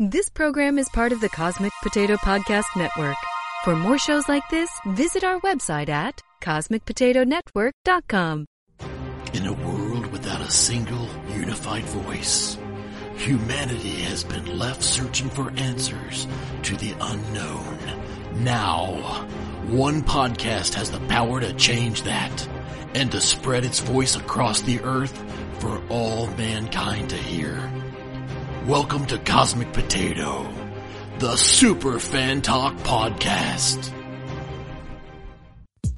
This program is part of the Cosmic Potato Podcast Network. For more shows like this, visit our website at CosmicPotatoNetwork.com. In a world without a single unified voice, humanity has been left searching for answers to the unknown. Now, one podcast has the power to change that and to spread its voice across the earth for all mankind to hear. Welcome to Cosmic Potato, the Super Fan Talk Podcast.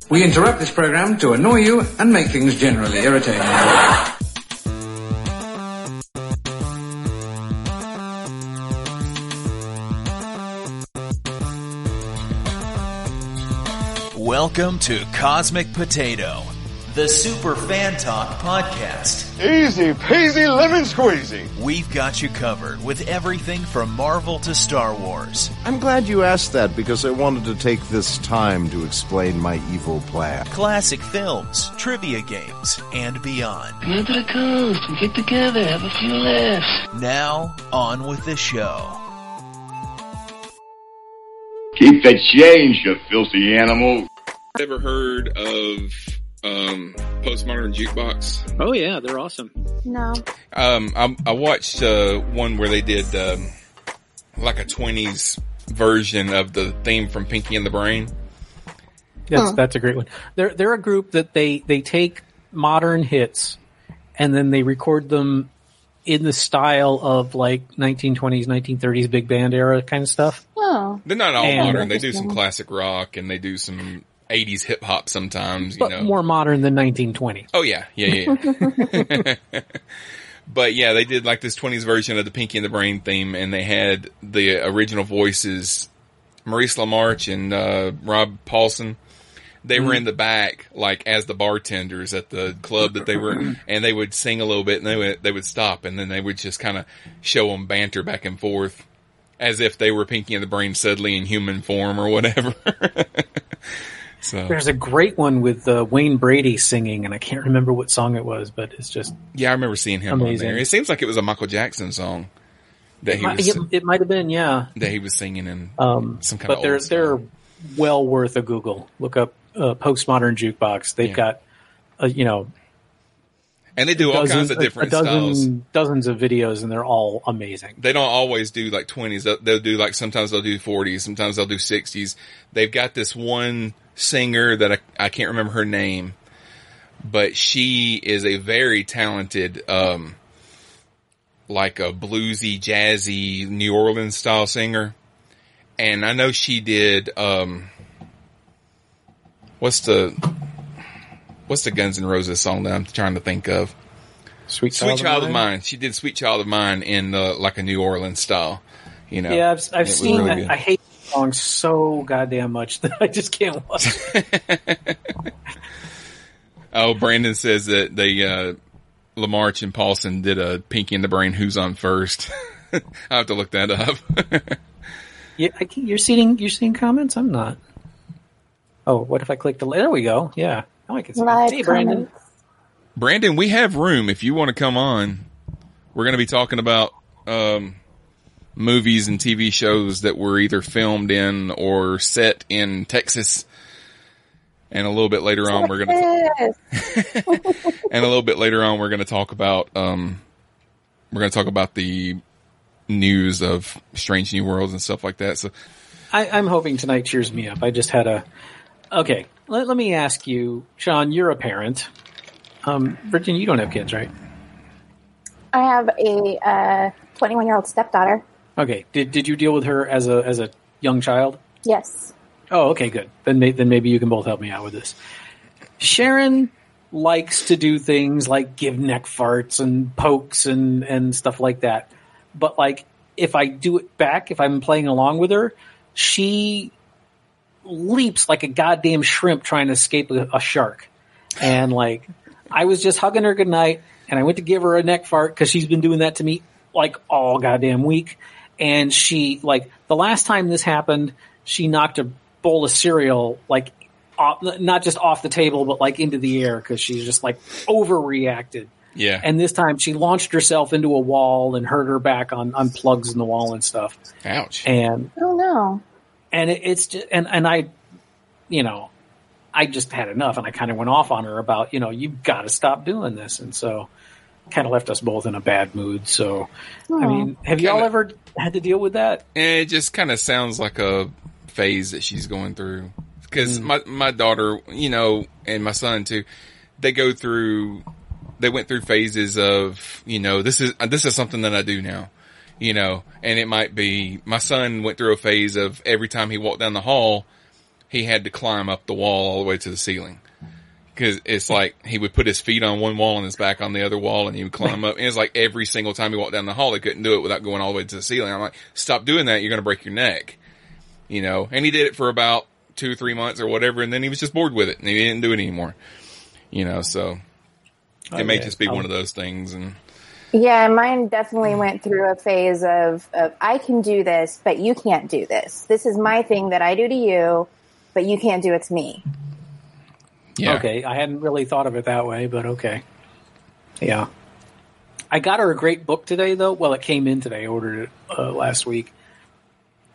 We interrupt this program to annoy you and make things generally irritating. Welcome to Cosmic Potato, the Super Fan Talk Podcast. Easy peasy lemon squeezy. We've got you covered with everything from Marvel to Star Wars. I'm glad you asked that because I wanted to take this time to explain my evil plan. Classic films, trivia games, and beyond. Go to the coast and get together, have a few laughs. Now, on with the show. Keep the change, you filthy animal. Ever heard of Postmodern Jukebox? Oh yeah, they're awesome. No. I watched one where they did like a 20s version of the theme from Pinky and the Brain. Yes, That's a great one. They're a group that they take modern hits and then they record them in the style of like 1920s, 1930s big band era kind of stuff. Oh. They're not all modern. They do some classic rock and they do some 80s hip hop sometimes, but more modern than 1920. Oh yeah. But yeah, they did like this 20s version of the Pinky and the Brain theme, and they had the original voices, Maurice LaMarche and Rob Paulsen. They were in the back, like as the bartenders at the club that they were, and they would sing a little bit, and they would stop, and then they would just kind of show them banter back and forth, as if they were Pinky and the Brain suddenly in human form or whatever. So. There's a great one with Wayne Brady singing, and I can't remember what song it was, but it's just I remember seeing him amazing. On there. It seems like it was a Michael Jackson song that it might have been, yeah. That he was singing in some kind of old song. They're well worth a Google. Look up Postmodern Jukebox. They've got, and they do all kinds of different styles. Dozens of videos, and they're all amazing. They don't always do like 20s. They'll do like, sometimes they'll do 40s. Sometimes they'll do 60s. They've got this one singer that I can't remember her name, but she is a very talented, like a bluesy, jazzy, New Orleans style singer. And I know she did, what's the Guns N' Roses song that I'm trying to think of? Sweet Child of Mine. She did Sweet Child of Mine in like a New Orleans style. Yeah, I've seen really that. Good. I hate the song so goddamn much that I just can't watch it. Oh, Brandon says that they LaMarche and Paulsen did a Pinky and the Brain Who's On First. I'll have to look that up. Yeah, you're seeing comments? I'm not. Oh, what if I click there we go. Yeah. I can see live. Hey, Brandon. Brandon, we have room if you want to come on. We're going to be talking about movies and TV shows that were either filmed in or set in Texas. And a little bit later on, we're going to talk about the news of Strange New Worlds and stuff like that. So I'm hoping tonight cheers me up. I just had a. Okay, let me ask you, Sean, you're a parent. Virginia, you don't have kids, right? I have a 21-year-old stepdaughter. Okay, did you deal with her as a young child? Yes. Oh, okay, good. Then maybe you can both help me out with this. Sharon likes to do things like give neck farts and pokes and stuff like that. But like if I do it back, if I'm playing along with her, she leaps like a goddamn shrimp trying to escape a shark. And like I was just hugging her goodnight and I went to give her a neck fart because she's been doing that to me like all goddamn week. And she, like the last time this happened, she knocked a bowl of cereal like off, not just off the table but like into the air because she's just like overreacted. Yeah. And this time she launched herself into a wall and hurt her back on plugs in the wall and stuff. Ouch. And oh no. And it's just, and I, you know, I just had enough, and I kind of went off on her about, you know, you've got to stop doing this. And so kind of left us both in a bad mood. So, aww. I mean, have y'all ever had to deal with that? It just kind of sounds like a phase that she's going through. Because my daughter, you know, and my son too, they went through phases of, you know, this is something that I do now, you know, and it might be, my son went through a phase of every time he walked down the hall, he had to climb up the wall all the way to the ceiling. Cause it's like he would put his feet on one wall and his back on the other wall, and he would climb up. And it's like every single time he walked down the hall, he couldn't do it without going all the way to the ceiling. I'm like, stop doing that. You're going to break your neck, you know, and he did it for about 2 or 3 months or whatever. And then he was just bored with it and he didn't do it anymore, you know, so it may just be one of those things. And yeah, mine definitely went through a phase of I can do this, but you can't do this. This is my thing that I do to you, but you can't do it to me. Yeah. Okay, I hadn't really thought of it that way, but okay. Yeah. I got her a great book today, though. Well, it came in today. I ordered it last week.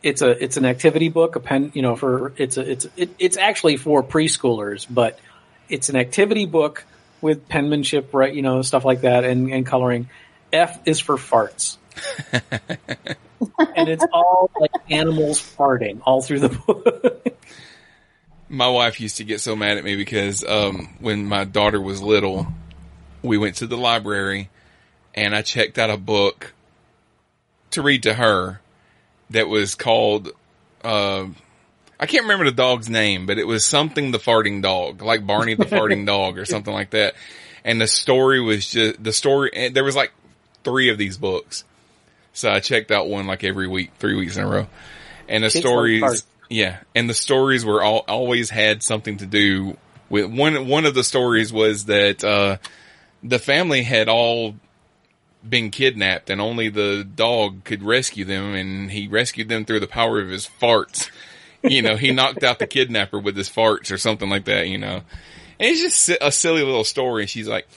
It's an activity book, it's actually for preschoolers, but it's an activity book with penmanship, right? You know, stuff like that, and coloring. F is for farts. And it's all like animals farting all through the book. My wife used to get so mad at me because when my daughter was little, we went to the library and I checked out a book to read to her that was called, I can't remember the dog's name, but it was something the farting dog, like Barney the farting dog or something like that. And the story was just, there was like 3 of these books. So I checked out one like every week, 3 weeks in a row. And the stories... Yeah, and the stories were always had something to do with one of the stories was that the family had all been kidnapped and only the dog could rescue them, and he rescued them through the power of his farts. You know, he knocked out the kidnapper with his farts or something like that, you know. And it's just a silly little story, and she's like,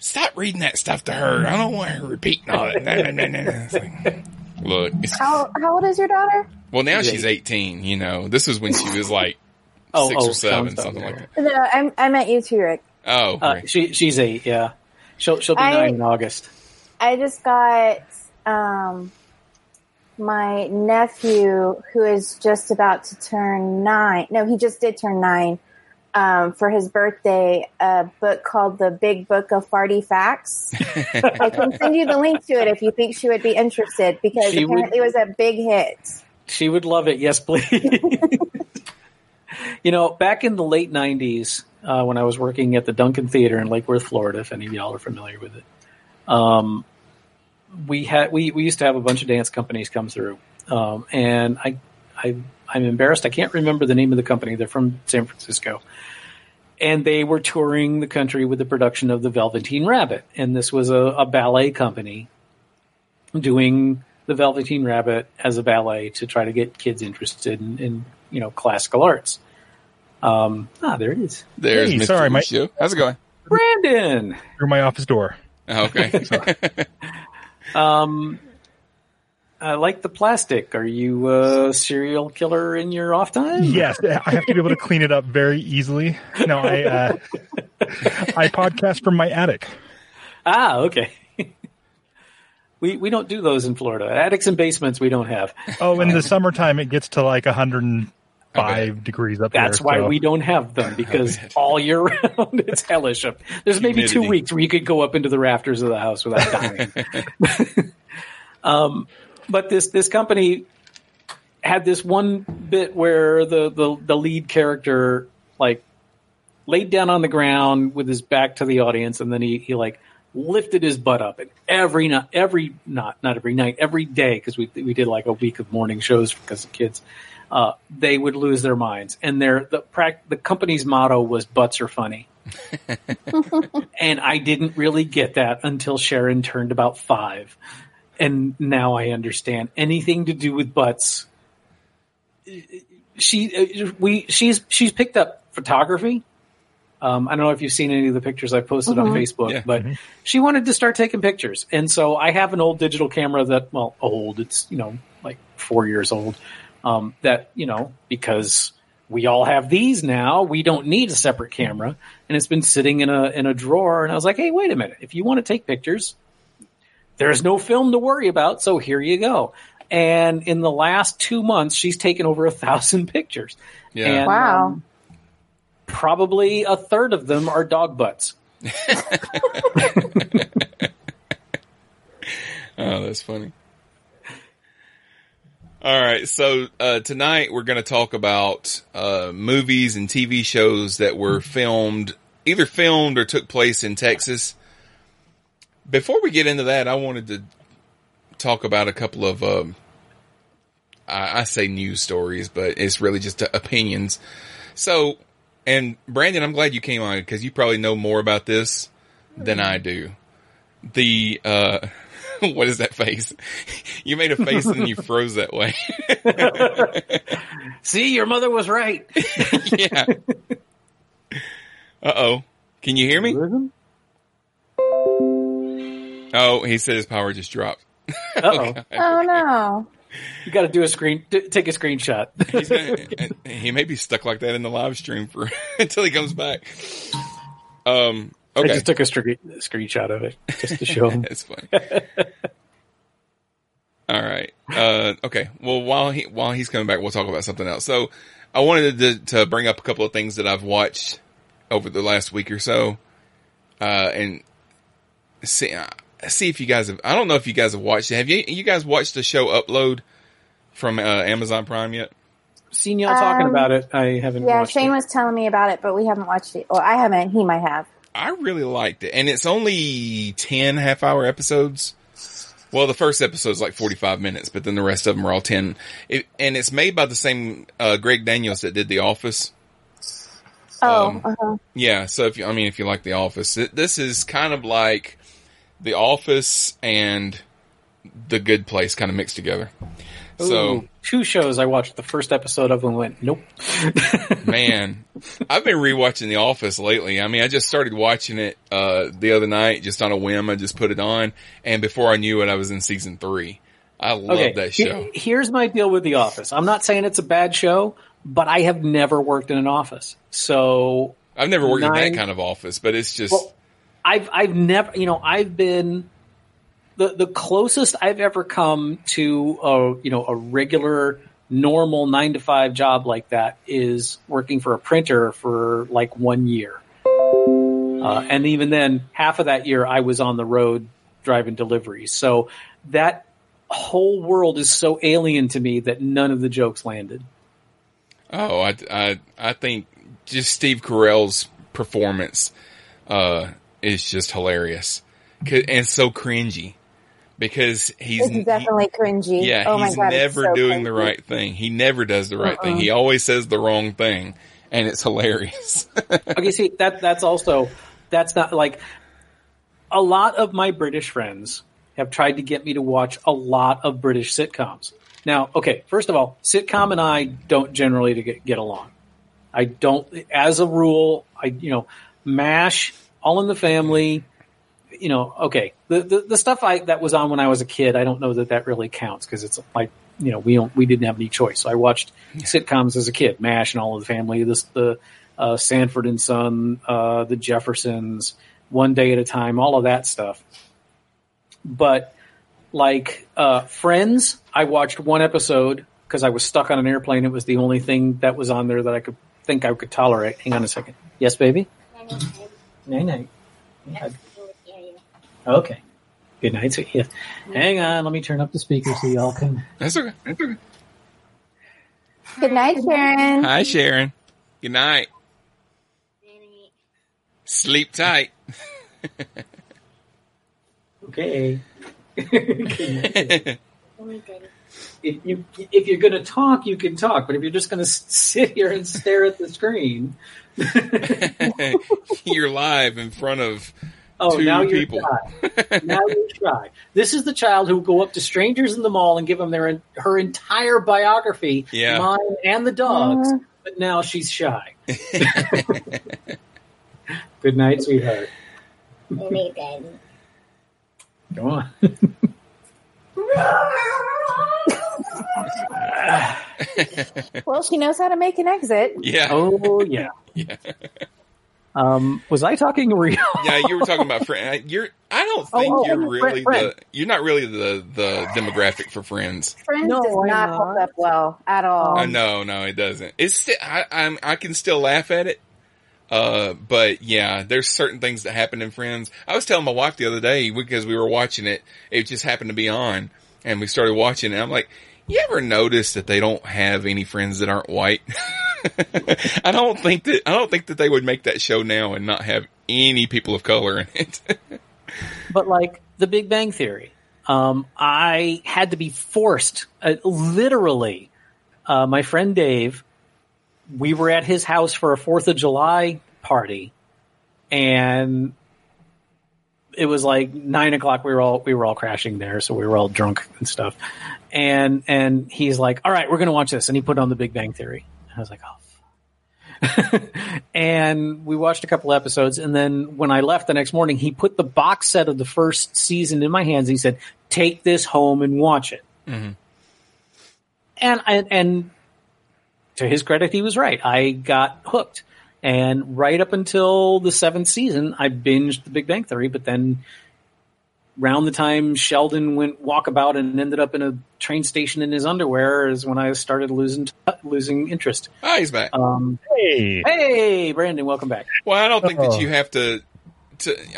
stop reading that stuff to her. I don't want her repeating all that. No. It's like, look. How old is your daughter? Well, now she's 18, you know. This was when she was like 6 or 7, something like that. No, I meant you too, Rick. Oh, great. She's 8, yeah. She'll be 9 in August. I just got my nephew, who is just about to turn 9. No, he just did turn 9 for his birthday, a book called The Big Book of Farty Facts. I can send you the link to it if you think she would be interested, because apparently it was a big hit. She would love it. Yes, please. You know, back in the late 90s, when I was working at the Duncan Theater in Lake Worth, Florida, if any of y'all are familiar with it, we used to have a bunch of dance companies come through. And I'm embarrassed. I can't remember the name of the company. They're from San Francisco. And they were touring the country with the production of The Velveteen Rabbit. And this was a ballet company doing The Velveteen Rabbit as a ballet to try to get kids interested in you know, classical arts. There it is. There's hey, Mr. Sorry, Mike. How's it going? Brandon! Through my office door. Oh, okay. Sorry. I like the plastic. Are you a serial killer in your off time? Yes. I have to be able to clean it up very easily. No, I podcast from my attic. Ah, okay. We don't do those in Florida. Attics and basements we don't have. Oh, in the summertime it gets to like 105 degrees up there. That's why we don't have them, because all year round it's hellish up. There's maybe 2 weeks where you could go up into the rafters of the house without dying. But this company had this one bit where the lead character like laid down on the ground with his back to the audience, and then he like lifted his butt up, and every day, because we did like a week of morning shows because of kids, they would lose their minds. And the company's motto was "Butts are funny," and I didn't really get that until Sharon turned about 5, and now I understand anything to do with butts. She's picked up photography. I don't know if you've seen any of the pictures I posted on Facebook, but she wanted to start taking pictures. And so I have an old digital camera that, well, old, it's, you know, like 4 years old, that, you know, because we all have these now, we don't need a separate camera. And it's been sitting in a drawer. And I was like, hey, wait a minute. If you want to take pictures, there's no film to worry about. So here you go. And in the last 2 months, she's taken over 1,000 pictures. Yeah. And, wow. Probably a third of them are dog butts. Oh, that's funny. All right. So tonight we're going to talk about movies and TV shows that were filmed or took place in Texas. Before we get into that, I wanted to talk about a couple of, I say news stories, but it's really just opinions. So, and Brandon, I'm glad you came on because you probably know more about this than I do. The, what is that face? You made a face and you froze that way. See, your mother was right. Yeah. Uh-oh. Can you hear me? Oh, he said his power just dropped. Uh-oh. Oh, no. You got to do a take a screenshot. He may be stuck like that in the live stream for until he comes back. Okay. I just took a screenshot of it just to show him. That's funny. All right. Okay. Well, while he's coming back, we'll talk about something else. So, I wanted to bring up a couple of things that I've watched over the last week or so, and see if you guys have. I don't know if you guys have watched it. Have you? You guys watched the show Upload from Amazon Prime yet? Seen y'all talking about it. I haven't. Yeah, watched Shane it. Was telling me about it, but we haven't watched it. Well, I haven't. He might have. I really liked it, and it's only 10 half-hour episodes. Well, the first episode's like 45 minutes, but then the rest of them are all 10. And it's made by the same Greg Daniels that did The Office. Oh, yeah. So if you like The Office, this is kind of like The Office and The Good Place kind of mixed together. Ooh, so two shows I watched the first episode of and went, nope. Man, I've been rewatching The Office lately. I mean, I just started watching it the other night, just on a whim. I just put it on, and before I knew it, I was in season 3. I love that show. Here's my deal with The Office. I'm not saying it's a bad show, but I have never worked in an office, so I've never worked in that kind of office. But it's just I've never, I've been. The closest I've ever come to a regular, normal 9-to-5 job like that is working for a printer for like 1 year. And even then, half of that year I was on the road driving deliveries. So that whole world is so alien to me that none of the jokes landed. Oh, I think just Steve Carell's performance is just hilarious. And so cringy. Because it's definitely cringy. Yeah, oh he's my God, never so doing cringy. The right thing. He never does the right thing. He always says the wrong thing, and it's hilarious. Okay, see that's not like a lot of my British friends have tried to get me to watch a lot of British sitcoms. Now, okay, first of all, sitcom and I don't generally get along. I don't, as a rule. MASH, All in the Family. Okay, the stuff that was on when I was a kid, I don't know that really counts because it's like, we didn't have any choice. So I watched sitcoms as a kid, MASH and All of the Family, the Sanford and Son, the Jeffersons, One Day at a Time, all of that stuff. But like Friends, I watched one episode because I was stuck on an airplane. It was the only thing that was on there that I could tolerate. Hang on a second. Yes, baby? Night-night. Night-night. Okay. Good night. So, yeah. Hang on. Let me turn up the speaker so y'all can. That's okay. That's okay. Good night, Sharon. Hi, Sharon. Good night. Sleep tight. Okay. Good night. If you're going to talk, you can talk. But if you're just going to sit here and stare at the screen. You're live in front of... Oh, now you're shy. Now you're shy. This is the child who will go up to strangers in the mall and give them her entire biography, mine and the dog's, but now she's shy. Good night, sweetheart. Good night, Daddy. Go on. Well, she knows how to make an exit. Yeah. Oh, yeah. Yeah. Was I talking real? Yeah, you were talking about Friends. You're not really the demographic for Friends. Friends does not hold up well at all. No, it doesn't. I can still laugh at it. But yeah, there's certain things that happen in Friends. I was telling my wife the other day because we were watching it. It just happened to be on, and we started watching it. And I'm like, you ever notice that they don't have any friends that aren't white? I don't think that they would make that show now and not have any people of color in it. But like The Big Bang Theory, I had to be forced. Literally, my friend Dave, we were at his house for a 4th of July party, and it was like 9 o'clock. We were all crashing there, so we were all drunk and stuff. And he's like, "All right, we're going to watch this," and he put on The Big Bang Theory. I was like, oh. And we watched a couple episodes. And then when I left the next morning, he put the box set of the first season in my hands. He said, "Take this home and watch it." Mm-hmm. And to his credit, he was right. I got hooked. And right up until the 7th season, I binged The Big Bang Theory. But then around the time Sheldon went walkabout and ended up in a train station in his underwear is when I started losing interest. Oh, he's back. Hey, Brandon, welcome back. Well, I don't think that you have to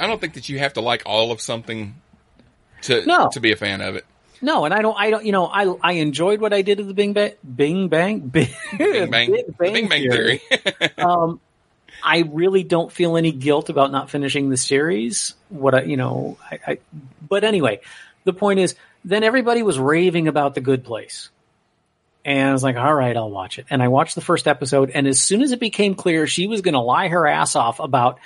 I don't think that you have to like all of something to be a fan of it. No, and I don't. You know, I enjoyed what I did of the Big Bang Theory. I really don't feel any guilt about not finishing the series. But anyway, the point is, then everybody was raving about The Good Place. And I was like, all right, I'll watch it. And I watched the first episode. And as soon as it became clear she was going to lie her ass off about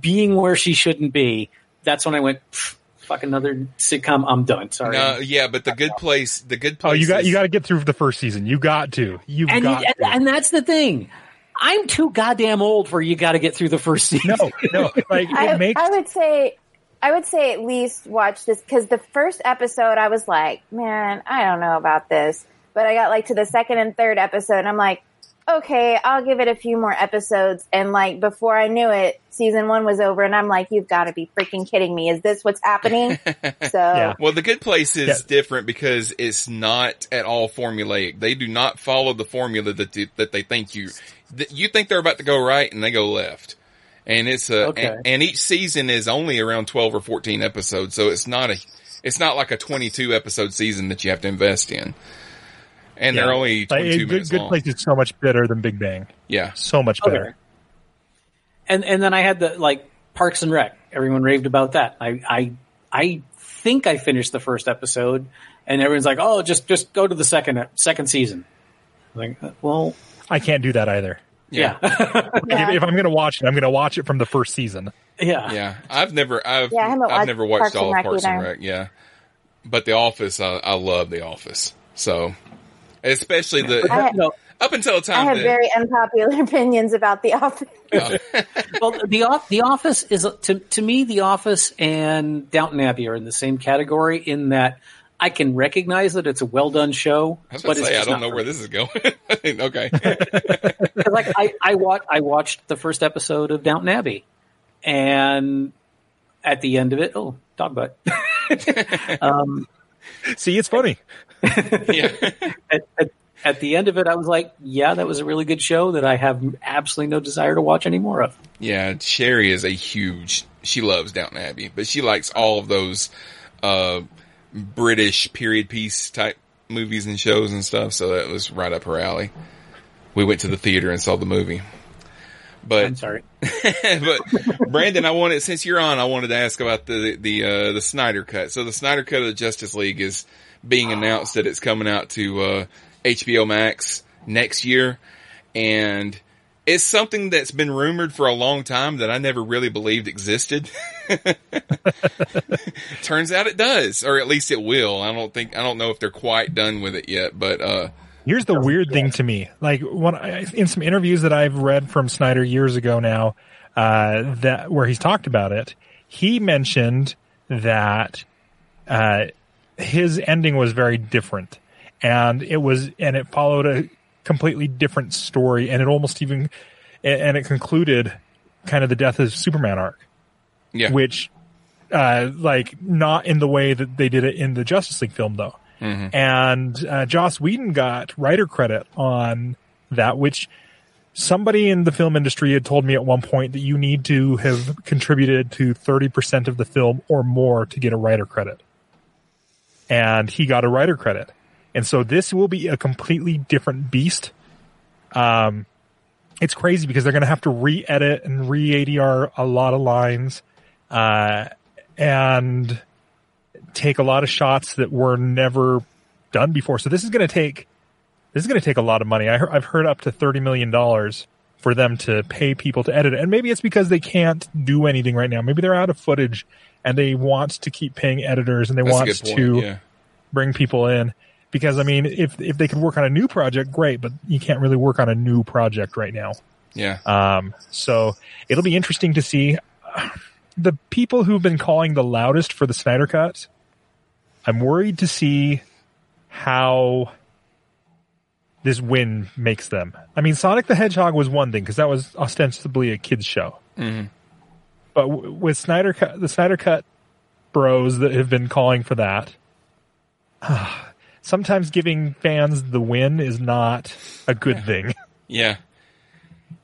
being where she shouldn't be, that's when I went, fuck another sitcom. I'm done. Sorry. No, yeah, but The Good Place. Oh, you got to get through the first season. You got to. And that's the thing. I'm too goddamn old for you got to get through the first season. No. Like, I would say at least watch this, because the first episode I was like, man, I don't know about this. But I got like to the second and third episode, and I'm like, okay, I'll give it a few more episodes. And like before I knew it, season 1 was over, and I'm like, you've got to be freaking kidding me. Is this what's happening? So yeah. Well, The Good Place is different because it's not at all formulaic. They do not follow the formula that they think you think they're about to go right, and they go left. And it's and each season is only around 12 or 14 episodes, so it's not like a 22 episode season that you have to invest in. And they're only 22 minutes long. Good Place is so much better than Big Bang. Yeah. So much better. Okay. And then I had Parks and Rec. Everyone raved about that. I think I finished the first episode, and everyone's like, oh, just go to the second season. I'm like, well, I can't do that either. Yeah. If I'm going to watch it, I'm going to watch it from the first season. Yeah. Yeah. I've never watched all of Parks and Rec. Yeah. But The Office, I love The Office. So. Especially up until the time I have very unpopular opinions about The Office. Yeah. Well, The Office is to me, The Office and Downton Abbey are in the same category in that I can recognize that it's a well done show. I don't know where this is going. Okay, like I watched the first episode of Downton Abbey, and at the end of it, oh, dog butt. See, it's funny. Yeah. At the end of it, I was like, yeah, that was a really good show that I have absolutely no desire to watch any more of. Yeah, Sherry is she loves Downton Abbey, but she likes all of those British period piece type movies and shows and stuff, so that was right up her alley. We went to the theater and saw the movie. But I'm sorry. But Brandon, since you're on, I wanted to ask about the Snyder Cut. So the Snyder Cut of the Justice League is being announced that it's coming out to HBO Max next year, and it's something that's been rumored for a long time that I never really believed existed. Turns out it does, or at least it will. I don't know if they're quite done with it yet, but here's the weird thing to me. Like in some interviews that I've read from Snyder years ago now, that where he's talked about it, he mentioned that his ending was very different, and it followed a completely different story, and it concluded kind of the death of Superman arc, which not in the way that they did it in the Justice League film though. Mm-hmm. And Joss Whedon got writer credit on that, which somebody in the film industry had told me at one point that you need to have contributed to 30% of the film or more to get a writer credit. And he got a writer credit. And so this will be a completely different beast. It's crazy because they're going to have to re-edit and re-ADR a lot of lines and take a lot of shots that were never done before. So this is going to take a lot of money. I've heard up to $30 million for them to pay people to edit it. And maybe it's because they can't do anything right now. Maybe they're out of footage and they want to keep paying editors and they want to bring people in. Because, I mean, if they could work on a new project, great, but you can't really work on a new project right now. Yeah. So it'll be interesting to see. The people who've been calling the loudest for the Snyder Cut, I'm worried to see how this win makes them. I mean, Sonic the Hedgehog was one thing because that was ostensibly a kids' show. Mm-hmm. But with Snyder Cut, the Snyder Cut bros that have been calling for that, sometimes giving fans the win is not a good thing. Yeah.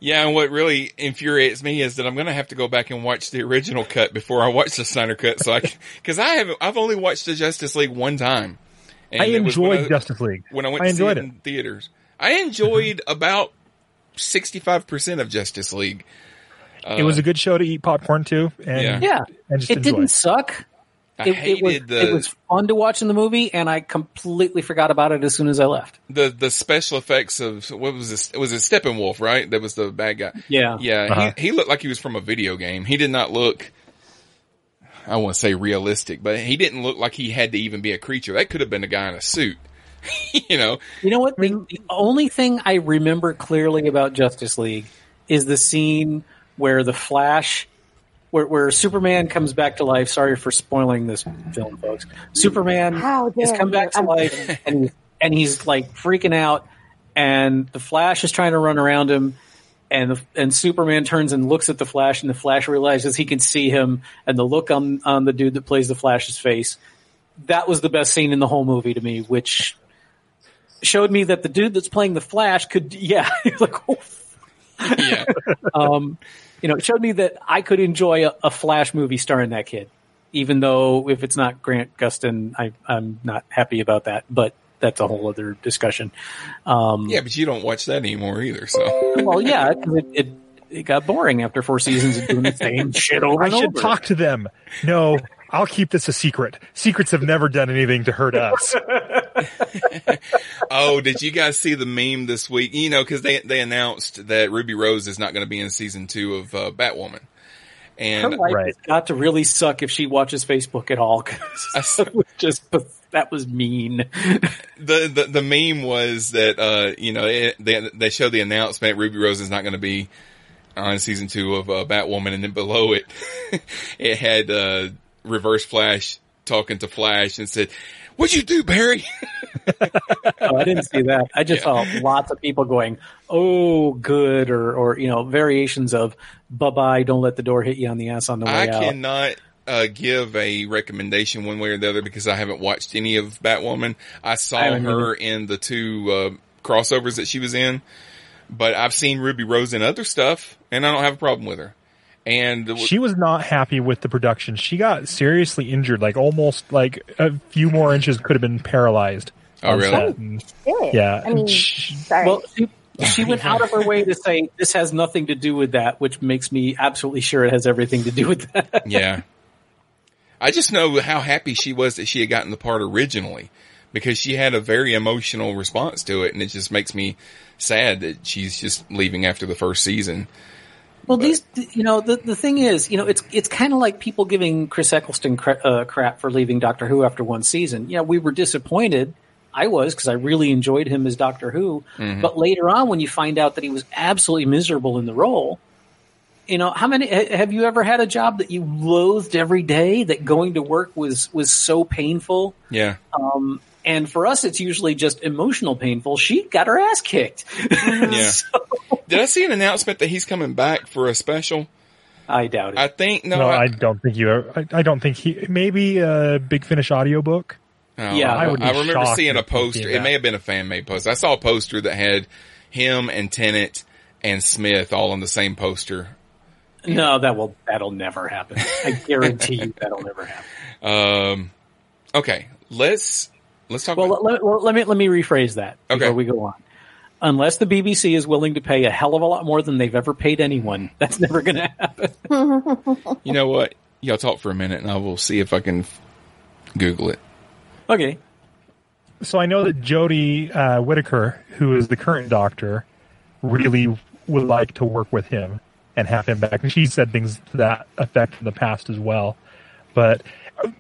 Yeah, and what really infuriates me is that I'm going to have to go back and watch the original cut before I watch the Snyder Cut. So I've only watched the Justice League one time. And I enjoyed Justice League. When I went to see it in theaters. I enjoyed about 65% of Justice League. It was a good show to eat popcorn to. And, and just didn't suck. It was fun to watch in the movie, and I completely forgot about it as soon as I left. The special effects of what was this? It was a Steppenwolf, right? That was the bad guy. Yeah, yeah. Uh-huh. He looked like he was from a video game. He did not look, I want to say realistic, but he didn't look like he had to even be a creature. That could have been a guy in a suit. You know what? The only thing I remember clearly about Justice League is the scene where the Flash. Where Superman comes back to life. Sorry for spoiling this film, folks. Superman has come back to life, and he's like freaking out. And the Flash is trying to run around him, and Superman turns and looks at the Flash, and the Flash realizes he can see him. And the look on the dude that plays the Flash's face, that was the best scene in the whole movie to me, which showed me that the dude that's playing the Flash could, like, oh. Yeah. It showed me that I could enjoy a Flash movie starring that kid, even though if it's not Grant Gustin, I'm not happy about that. But that's a whole other discussion. But you don't watch that anymore either. So, well, yeah, it got boring after 4 seasons of doing the same shit over and over. I should talk to them. No, I'll keep this a secret. Secrets have never done anything to hurt us. Oh, did you guys see the meme this week? You know, because they announced that Ruby Rose is not going to be in season 2 of Batwoman. And her life has got to really suck if she watches Facebook at all. That was mean. The meme was that they showed the announcement Ruby Rose is not going to be on season 2 of Batwoman, and then below it, it had Reverse Flash talking to Flash and said, "What'd you do, Barry?" Oh, I didn't see that. I just saw lots of people going, "Oh, good," or variations of "Bye-bye, don't let the door hit you on the ass on the way out." I cannot give a recommendation one way or the other because I haven't watched any of Batwoman. I saw her in the 2 crossovers that she was in, but I've seen Ruby Rose in other stuff, and I don't have a problem with her. And she was not happy with the production. She got seriously injured, almost a few more inches could have been paralyzed. Oh, really? Oh, yeah. I mean, sorry. Well, she went out of her way to say this has nothing to do with that, which makes me absolutely sure it has everything to do with that. Yeah. I just know how happy she was that she had gotten the part originally because she had a very emotional response to it, and it just makes me sad that she's just leaving after the first season. Well, the thing is, it's kind of like people giving Chris Eccleston crap for leaving Doctor Who after one season. Yeah, we were disappointed. I was, because I really enjoyed him as Doctor Who. Mm-hmm. But later on, when you find out that he was absolutely miserable in the role, You know, how many have you ever had a job that you loathed every day, that going to work was so painful? Yeah. And for us, it's usually just emotional painful. She got her ass kicked. Yeah. Did I see an announcement that he's coming back for a special? I doubt it. I think no. No, I don't think you. I don't think he. Maybe a Big Finish audiobook. Oh, yeah, I remember seeing a poster. It may have been a fan made poster. I saw a poster that had him and Tennant and Smith all on the same poster. No, that'll never happen. I guarantee you that'll never happen. Okay, let's talk. Well, let me rephrase that before we go on. Unless the BBC is willing to pay a hell of a lot more than they've ever paid anyone, that's never going to happen. You know what? Y'all talk for a minute, and I will see if I can Google it. Okay. So I know that Jodie Whittaker, who is the current Doctor, really would like to work with him and have him back. And she said things to that effect in the past as well. But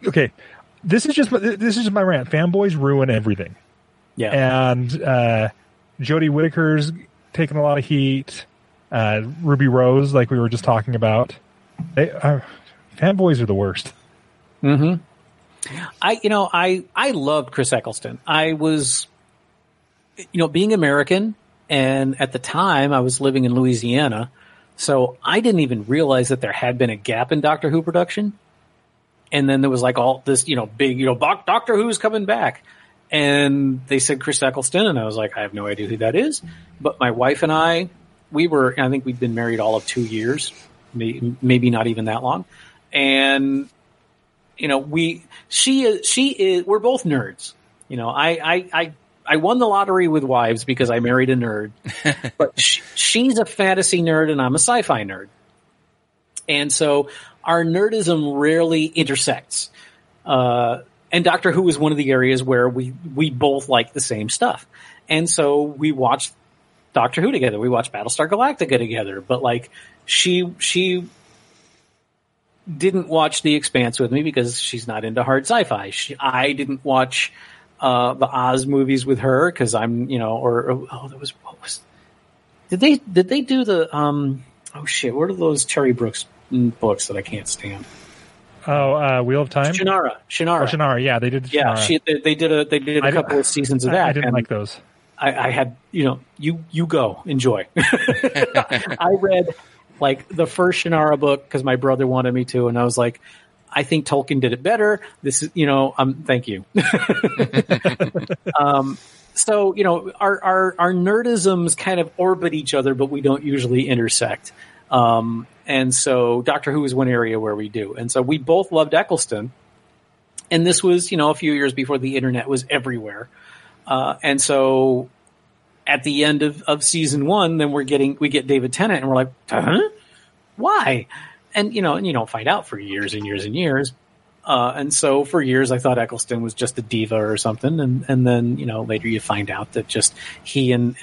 okay, this is just my rant. Fanboys ruin everything. Yeah, and. Jodie Whittaker's taking a lot of heat. Ruby Rose, like we were just talking about, fanboys are the worst. Mm-hmm. I loved Chris Eccleston. I was, being American, and at the time I was living in Louisiana, so I didn't even realize that there had been a gap in Doctor Who production. And then there was like all this, big, Doctor Who's coming back. And they said Chris Eccleston, and I was like, I have no idea who that is. But my wife and I, I think we'd been married all of 2 years, maybe not even that long. And, we're both nerds. I won the lottery with wives because I married a nerd, but she's a fantasy nerd and I'm a sci-fi nerd. And so our nerdism rarely intersects, and Doctor Who was one of the areas where we both like the same stuff. And so we watched Doctor Who together. We watched Battlestar Galactica together. But like she didn't watch The Expanse with me because she's not into hard sci-fi. I didn't watch the Oz movies with her because I'm, did they do the what are those Terry Brooks books that I can't stand? Oh, Wheel of Time? Shannara. Oh, Shannara, yeah, they did Shannara. Yeah, they did a couple of seasons of that. I didn't like those. I had, you go, enjoy. I read, the first Shannara book because my brother wanted me to, and I was like, I think Tolkien did it better. This is, thank you. So, our nerdisms kind of orbit each other, but we don't usually intersect. And so Doctor Who is one area where we do. And so we both loved Eccleston. And this was, a few years before the internet was everywhere. And so at the end of season one, then we get David Tennant and we're like, huh? Why? And, you don't find out for years and years and years. And so for years, I thought Eccleston was just a diva or something. And then, later you find out that just he and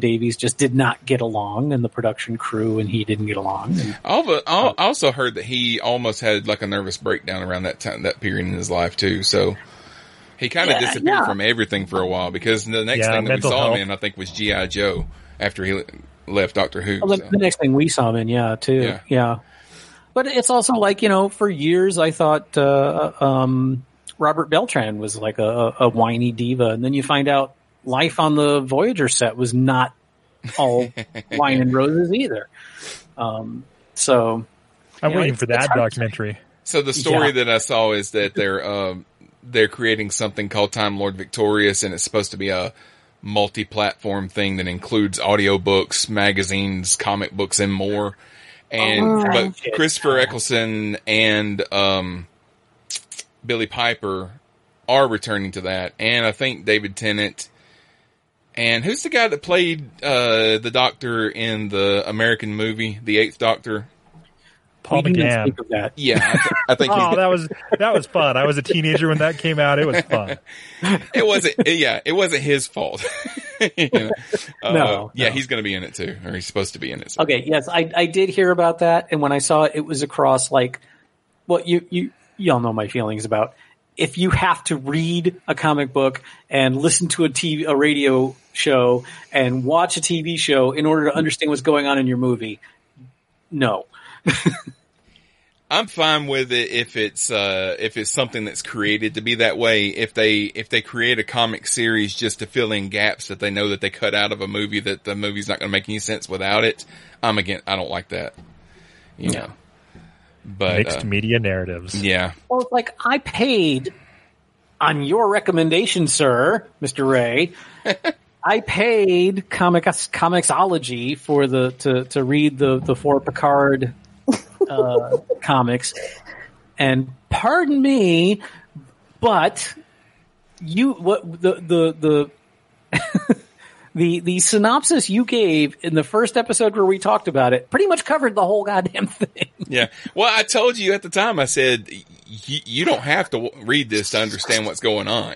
Davies just did not get along, and the production crew and he didn't get along. I also heard that he almost had like a nervous breakdown around that time, that period in his life too. So he kind of disappeared from everything for a while, because the next thing that we saw him in, I think, was G.I. Joe after he left Doctor Who. Well, the next thing we saw him in. Yeah. Too. Yeah. Yeah. But it's also like, for years I thought Robert Beltran was like a whiny diva, and then you find out life on the Voyager set was not all wine and roses either. So I'm waiting for that documentary. So the story that I saw is that they're creating something called Time Lord Victorious, and it's supposed to be a multi-platform thing that includes audiobooks, magazines, comic books, and more. But Christopher Eccleston and Billy Piper are returning to that, and I think David Tennant, and who's the guy that played the Doctor in the American movie, The Eighth Doctor? Paul McGann. Yeah, I think. Oh, that was fun. I was a teenager when that came out. It was fun. It wasn't his fault. No. Yeah, he's going to be in it too, or he's supposed to be in it. So. Okay. Yes, I did hear about that, and when I saw it, it was across y'all know my feelings about if you have to read a comic book and listen to a radio show and watch a TV show in order to understand what's going on in your movie. no. I'm fine with it if it's something that's created to be that way. If they create a comic series just to fill in gaps that they know that they cut out of a movie that the movie's not going to make any sense without it, I'm against. I don't like that. You know, but mixed media narratives. Yeah. Well, like I paid on your recommendation, sir, Mr. Ray. I paid Comixology for the to read the four Picard. Comics, and pardon me, but the synopsis you gave in the first episode where we talked about it pretty much covered the whole goddamn thing. Yeah. Well, I told you at the time, I said, you don't have to read this to understand what's going on.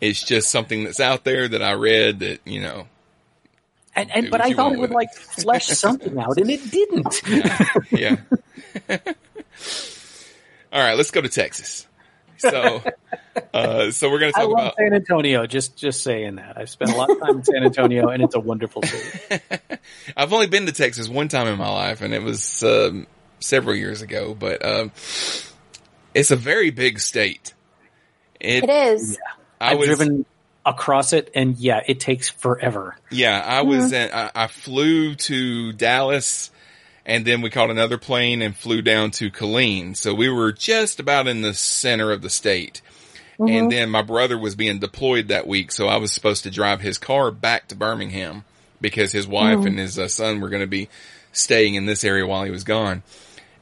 It's just something that's out there that I read that, you know. And but I thought it would like flesh something out, and it didn't. Yeah. All right, let's go to Texas. So we're going to talk about San Antonio. Just saying that I've spent a lot of time in San Antonio, and it's a wonderful city. I've only been to Texas one time in my life, and it was several years ago. But it's a very big state. It is. Yeah. I've driven across it, and yeah, it takes forever. Yeah, I was I flew to Dallas, and then we caught another plane and flew down to Killeen. So we were just about in the center of the state. Mm-hmm. And then my brother was being deployed that week, so I was supposed to drive his car back to Birmingham because his wife and his son were going to be staying in this area while he was gone.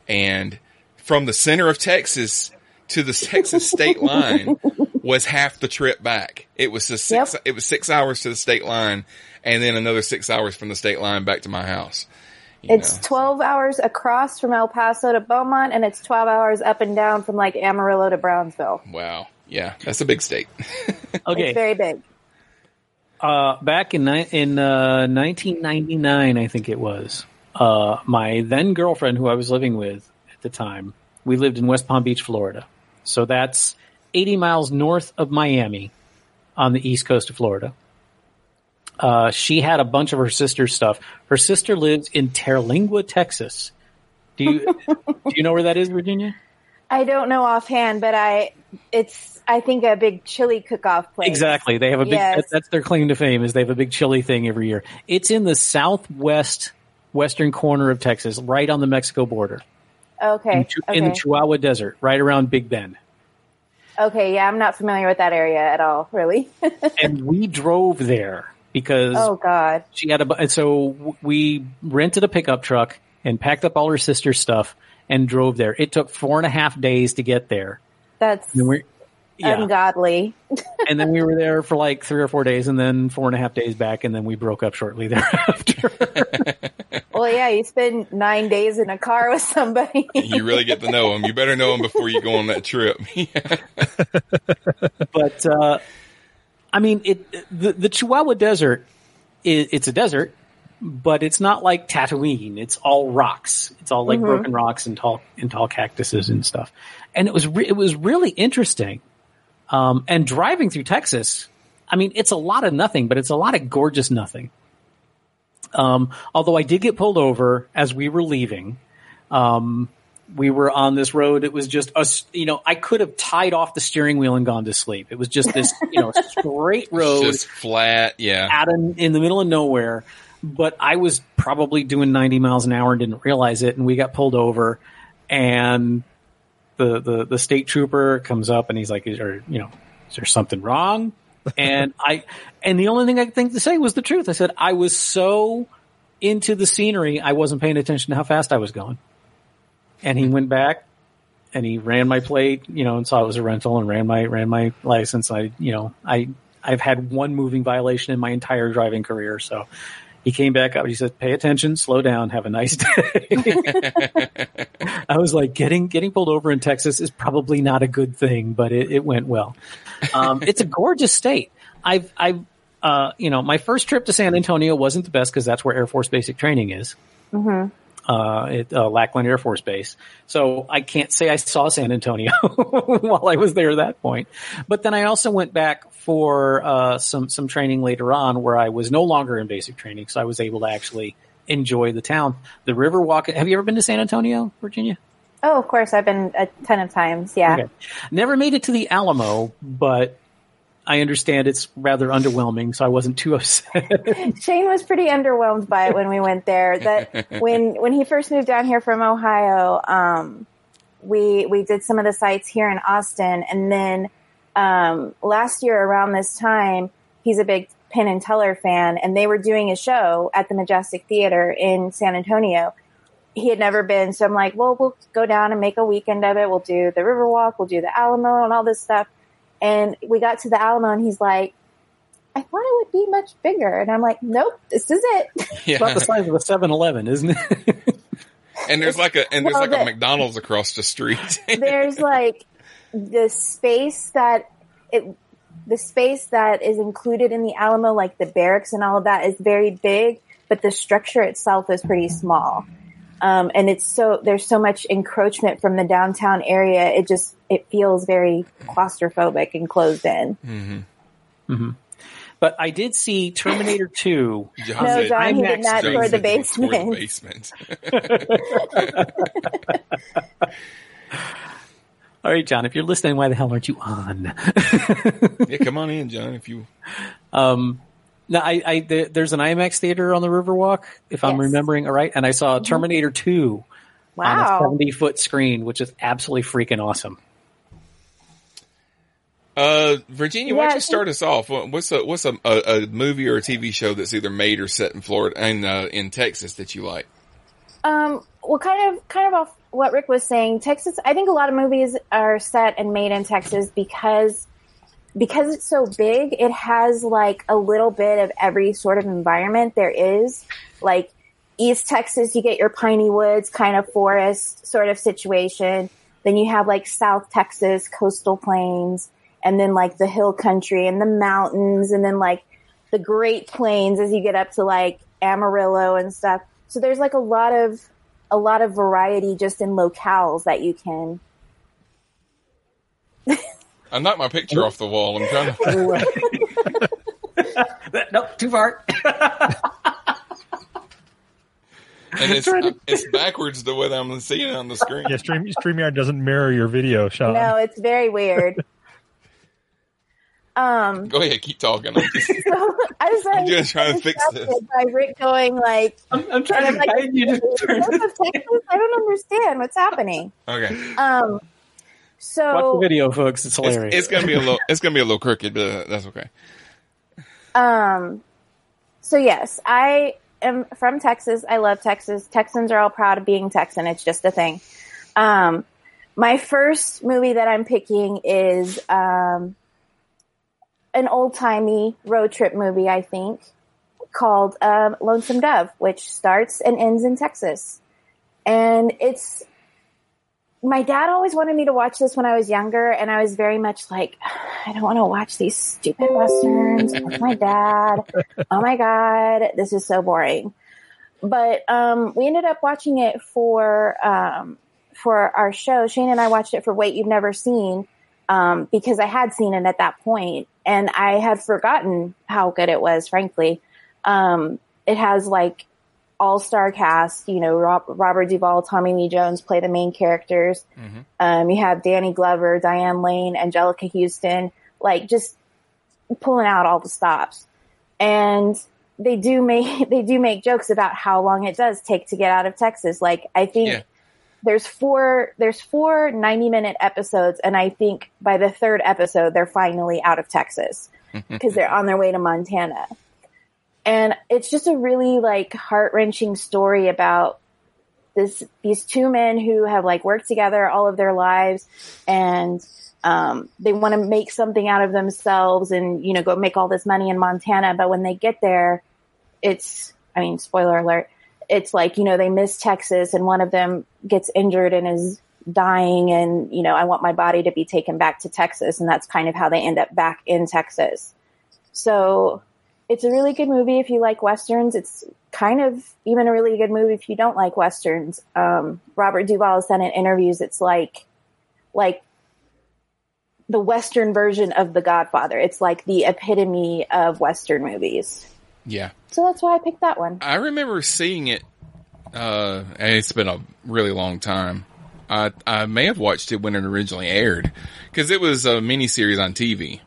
And from the center of Texas to the Texas state line was half the trip back. It was just It was 6 hours to the state line, and then another 6 hours from the state line back to my house. It's 12 hours across from El Paso to Beaumont, and it's 12 hours up and down from like Amarillo to Brownsville. Wow. Yeah, that's a big state. Okay. It's very big. Back in 1999, I think it was, my then girlfriend who I was living with at the time, we lived in West Palm Beach, Florida. So that's 80 miles north of Miami on the east coast of Florida. She had a bunch of her sister's stuff. Her sister lives in Terlingua, Texas. Do you know where that is, Virginia? I don't know offhand, but I think a big chili cook-off place. Exactly. They have a big, that's their claim to fame, is they have a big chili thing every year. It's in the southwestern corner of Texas, right on the Mexico border. Okay. In the Chihuahua Desert, right around Big Bend. Okay, yeah, I'm not familiar with that area at all, really. And we drove there because she had a. And so we rented a pickup truck and packed up all her sister's stuff and drove there. It took 4.5 days to get there. That's ungodly. And then we were there for like 3 or 4 days, and then 4.5 days back, and then we broke up shortly thereafter. Well, yeah, you spend 9 days in a car with somebody. You really get to know them. You better know them before you go on that trip. But, I mean, the Chihuahua Desert, it's a desert, but it's not like Tatooine. It's all rocks. It's all like broken rocks and tall cactuses and stuff. And it was really interesting. And driving through Texas, I mean, it's a lot of nothing, but it's a lot of gorgeous nothing. Although I did get pulled over as we were leaving. We were on this road. It was just us, I could have tied off the steering wheel and gone to sleep. It was just this, straight road. Just flat. Yeah. Out in the middle of nowhere. But I was probably doing 90 miles an hour and didn't realize it. And we got pulled over, and the state trooper comes up and he's like, is there something wrong? And the only thing I could think to say was the truth. I said, I was so into the scenery, I wasn't paying attention to how fast I was going. And he went back and he ran my plate, and saw it was a rental, and ran my license. I've had one moving violation in my entire driving career. So he came back up and he said, pay attention, slow down, have a nice day. I was like, getting pulled over in Texas is probably not a good thing, but it went well. It's a gorgeous state. My first trip to San Antonio wasn't the best because that's where Air Force Basic Training is. Lackland Air Force Base. So I can't say I saw San Antonio while I was there at that point. But then I also went back for some training later on where I was no longer in basic training. So I was able to actually enjoy the town. The Riverwalk. Have you ever been to San Antonio, Virginia? Oh, of course. I've been a ton of times. Yeah. Okay. Never made it to the Alamo, but I understand it's rather underwhelming, so I wasn't too upset. Shane was pretty underwhelmed by it when we went there. That when he first moved down here from Ohio, we did some of the sites here in Austin, and then last year around this time, he's a big Penn and Teller fan, and they were doing a show at the Majestic Theater in San Antonio. He had never been, so I'm like, well, we'll go down and make a weekend of it. We'll do the Riverwalk, we'll do the Alamo, and all this stuff. And we got to the Alamo, and he's like, I thought it would be much bigger. And I'm like, nope, this is it. Yeah. It's about the size of a 7-Eleven, isn't it? And there's like a McDonald's across the street. There's like the space that is included in the Alamo, like the barracks and all of that, is very big, but the structure itself is pretty small. And there's so much encroachment from the downtown area. It feels very claustrophobic and closed in. Mm-hmm. Mm-hmm. But I did see Terminator 2. John, he did not tour the basement. All right, John, if you're listening, why the hell aren't you on? Yeah, come on in, John, if you. No, there's an IMAX theater on the Riverwalk, if I'm remembering all right, and I saw Terminator 2 on a 70-foot screen, which is absolutely freaking awesome. Virginia, why don't you start us off? What's a movie or a TV show that's either made or set in Florida and in Texas that you like? Well, kind of off what Rick was saying, Texas. I think a lot of movies are set and made in Texas because it's so big, it has like a little bit of every sort of environment there is. Like East Texas, you get your piney woods kind of forest sort of situation. Then you have like South Texas, coastal plains, and then like the hill country and the mountains, and then like the Great Plains as you get up to like Amarillo and stuff. So there's like a lot of variety just in locales that you can. I knocked my picture off the wall. I'm trying to. Nope, too far. And it's backwards the way that I'm seeing it on the screen. Yeah, StreamYard doesn't mirror your video, Sean. No, it's very weird. Go ahead, keep talking. I'm just trying to fix this. By Rick going like, I'm trying to guide like, you to turn this. I don't understand what's happening. Okay. So watch the video, folks. It's hilarious. It's gonna be a little crooked, but that's okay. So yes, I am from Texas. I love Texas. Texans are all proud of being Texan. It's just a thing. My first movie that I'm picking is an old timey road trip movie, I think, called Lonesome Dove, which starts and ends in Texas, and it's. My dad always wanted me to watch this when I was younger, and I was very much like, I don't want to watch these stupid Westerns with my dad. Oh, my God. This is so boring. But we ended up watching it for our show. Shane and I watched it for Wait You've Never Seen because I had seen it at that point, and I had forgotten how good it was, frankly. It has, like, all-star cast, you know, Robert Duvall, Tommy Lee Jones play the main characters. Mm-hmm. You have Danny Glover, Diane Lane, Angelica Houston, like just pulling out all the stops. And they do make jokes about how long it does take to get out of Texas. Like I think there's four 90-minute episodes, and I think by the third episode they're finally out of Texas because they're on their way to Montana. And it's just a really like heart-wrenching story about these two men who have like worked together all of their lives, and they want to make something out of themselves and, you know, go make all this money in Montana. But when they get there, spoiler alert, it's like, you know, they miss Texas and one of them gets injured and is dying. And, you know, I want my body to be taken back to Texas. And that's kind of how they end up back in Texas. So it's a really good movie if you like Westerns. It's kind of even a really good movie if you don't like Westerns. Robert Duvall has said in interviews it's like the Western version of The Godfather. It's like the epitome of Western movies. Yeah. So that's why I picked that one. I remember seeing it, and it's been a really long time. I may have watched it when it originally aired, because it was a miniseries on TV.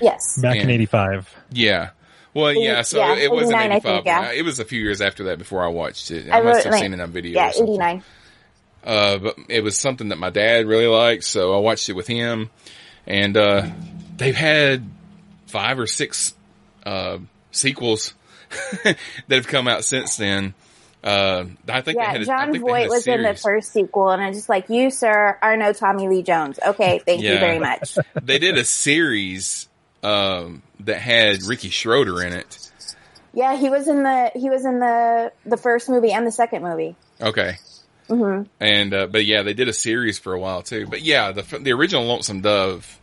Yes. Back in 85. Yeah. Well, yeah, so yeah, it wasn't 85. Think, yeah. It was a few years after that before I watched it. I must have seen it on video. Yeah, 89. But it was something that my dad really liked, so I watched it with him. And they've had 5 or 6 sequels that have come out since then. I think they had John Voight was in the first sequel, and I'm just like, you, sir, are no Tommy Lee Jones. Okay, thank you very much. They did a series that had Ricky Schroeder in it. Yeah, he was in the first movie and the second movie. Okay. Mm-hmm. And but yeah, they did a series for a while too. But yeah, the original Lonesome Dove,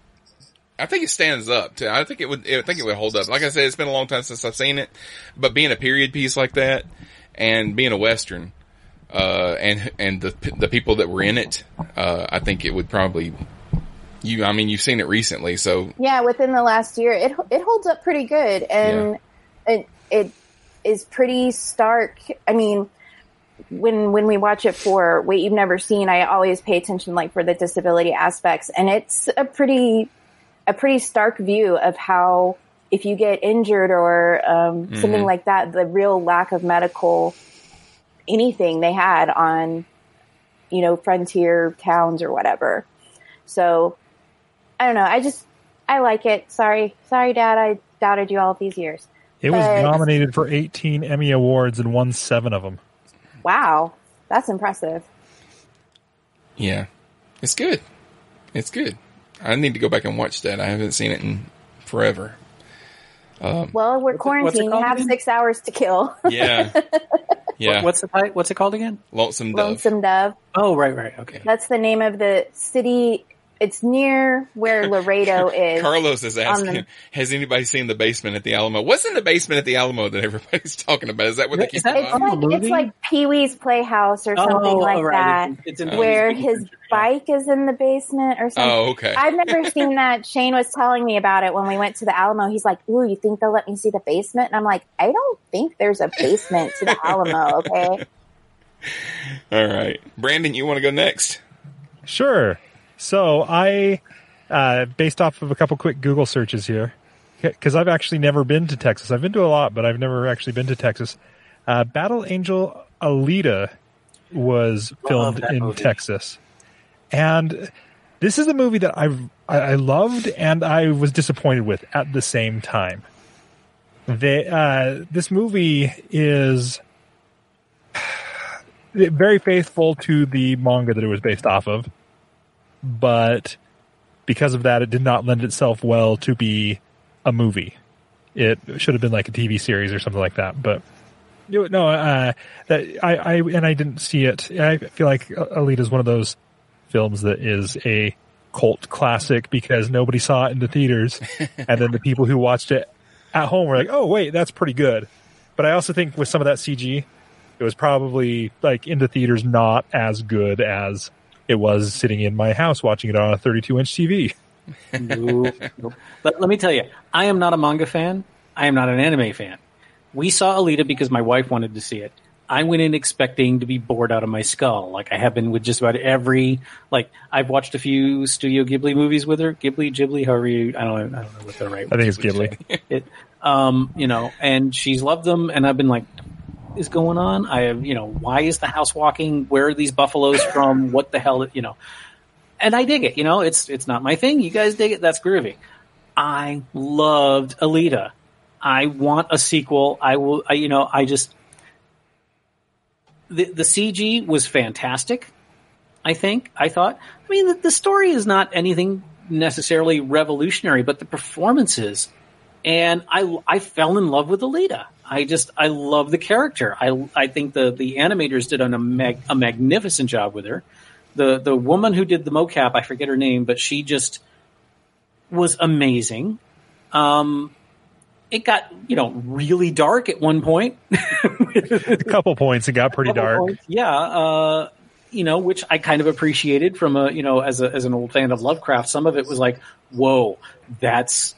I think it stands up too. I think it would hold up. Like I said, it's been a long time since I've seen it, but being a period piece like that and being a Western, and the people that were in it, I think it would probably. You've seen it recently, so yeah, within the last year, it holds up pretty good, and it is pretty stark. I mean. When we watch it for Wait You've Never Seen, I always pay attention for the disability aspects, and it's a pretty stark view of how if you get injured or something like that, the real lack of medical anything they had on frontier towns or whatever. So I don't know. I like it. Sorry, Dad. I doubted you all these years. It was nominated for 18 Emmy Awards and won 7 of them. Wow, that's impressive. Yeah, it's good. It's good. I need to go back and watch that. I haven't seen it in forever. Well, we're quarantined. We have 6 hours to kill. Yeah. Yeah. What's it called again? Lonesome Dove. Lonesome Dove. Oh, right. Okay. That's the name of the city. It's near where Laredo is. Carlos is asking, has anybody seen The Basement at the Alamo? What's in The Basement at the Alamo that everybody's talking about? Is that what they keep talking about? It's like Pee-wee's Playhouse or something that. It's where his bike is in the basement or something. Oh, okay. I've never seen that. Shane was telling me about it when we went to the Alamo. He's like, ooh, you think they'll let me see the basement? And I'm like, I don't think there's a basement to the Alamo, okay? All right. Brandon, you want to go next? Sure. So I, based off of a couple quick Google searches here, because I've actually never been to Texas. I've been to a lot, but I've never actually been to Texas. Battle Angel Alita was filmed in Texas. And this is a movie that I loved and I was disappointed with at the same time. This movie is very faithful to the manga that it was based off of. But because of that, it did not lend itself well to be a movie. It should have been like a TV series or something like that. But no, I didn't see it. I feel like Alita is one of those films that is a cult classic because nobody saw it in the theaters, and then the people who watched it at home were like, "Oh, wait, that's pretty good." But I also think with some of that CG, it was probably like in the theaters not as good as. It was sitting in my house watching it on a 32-inch TV. Nope. But let me tell you, I am not a manga fan. I am not an anime fan. We saw Alita because my wife wanted to see it. I went in expecting to be bored out of my skull, like I have been with just about every. Like I've watched a few Studio Ghibli movies with her. Ghibli, however you. I don't know what the right. I think it's Ghibli. And she's loved them, and I've been like. Is going on? I have, why is the house walking? Where are these buffaloes from? What the hell, And I dig it, it's not my thing. You guys dig it? That's groovy. I loved Alita. I want a sequel. The CG was fantastic. The story is not anything necessarily revolutionary, but the performances, and I fell in love with Alita. I love the character. I think the animators did a magnificent job with her. The woman who did the mocap, I forget her name, but she just was amazing. It got, really dark at one point. A couple points, it got pretty dark. Points, yeah. Which I kind of appreciated from as an old fan of Lovecraft. Some of it was like, whoa, that's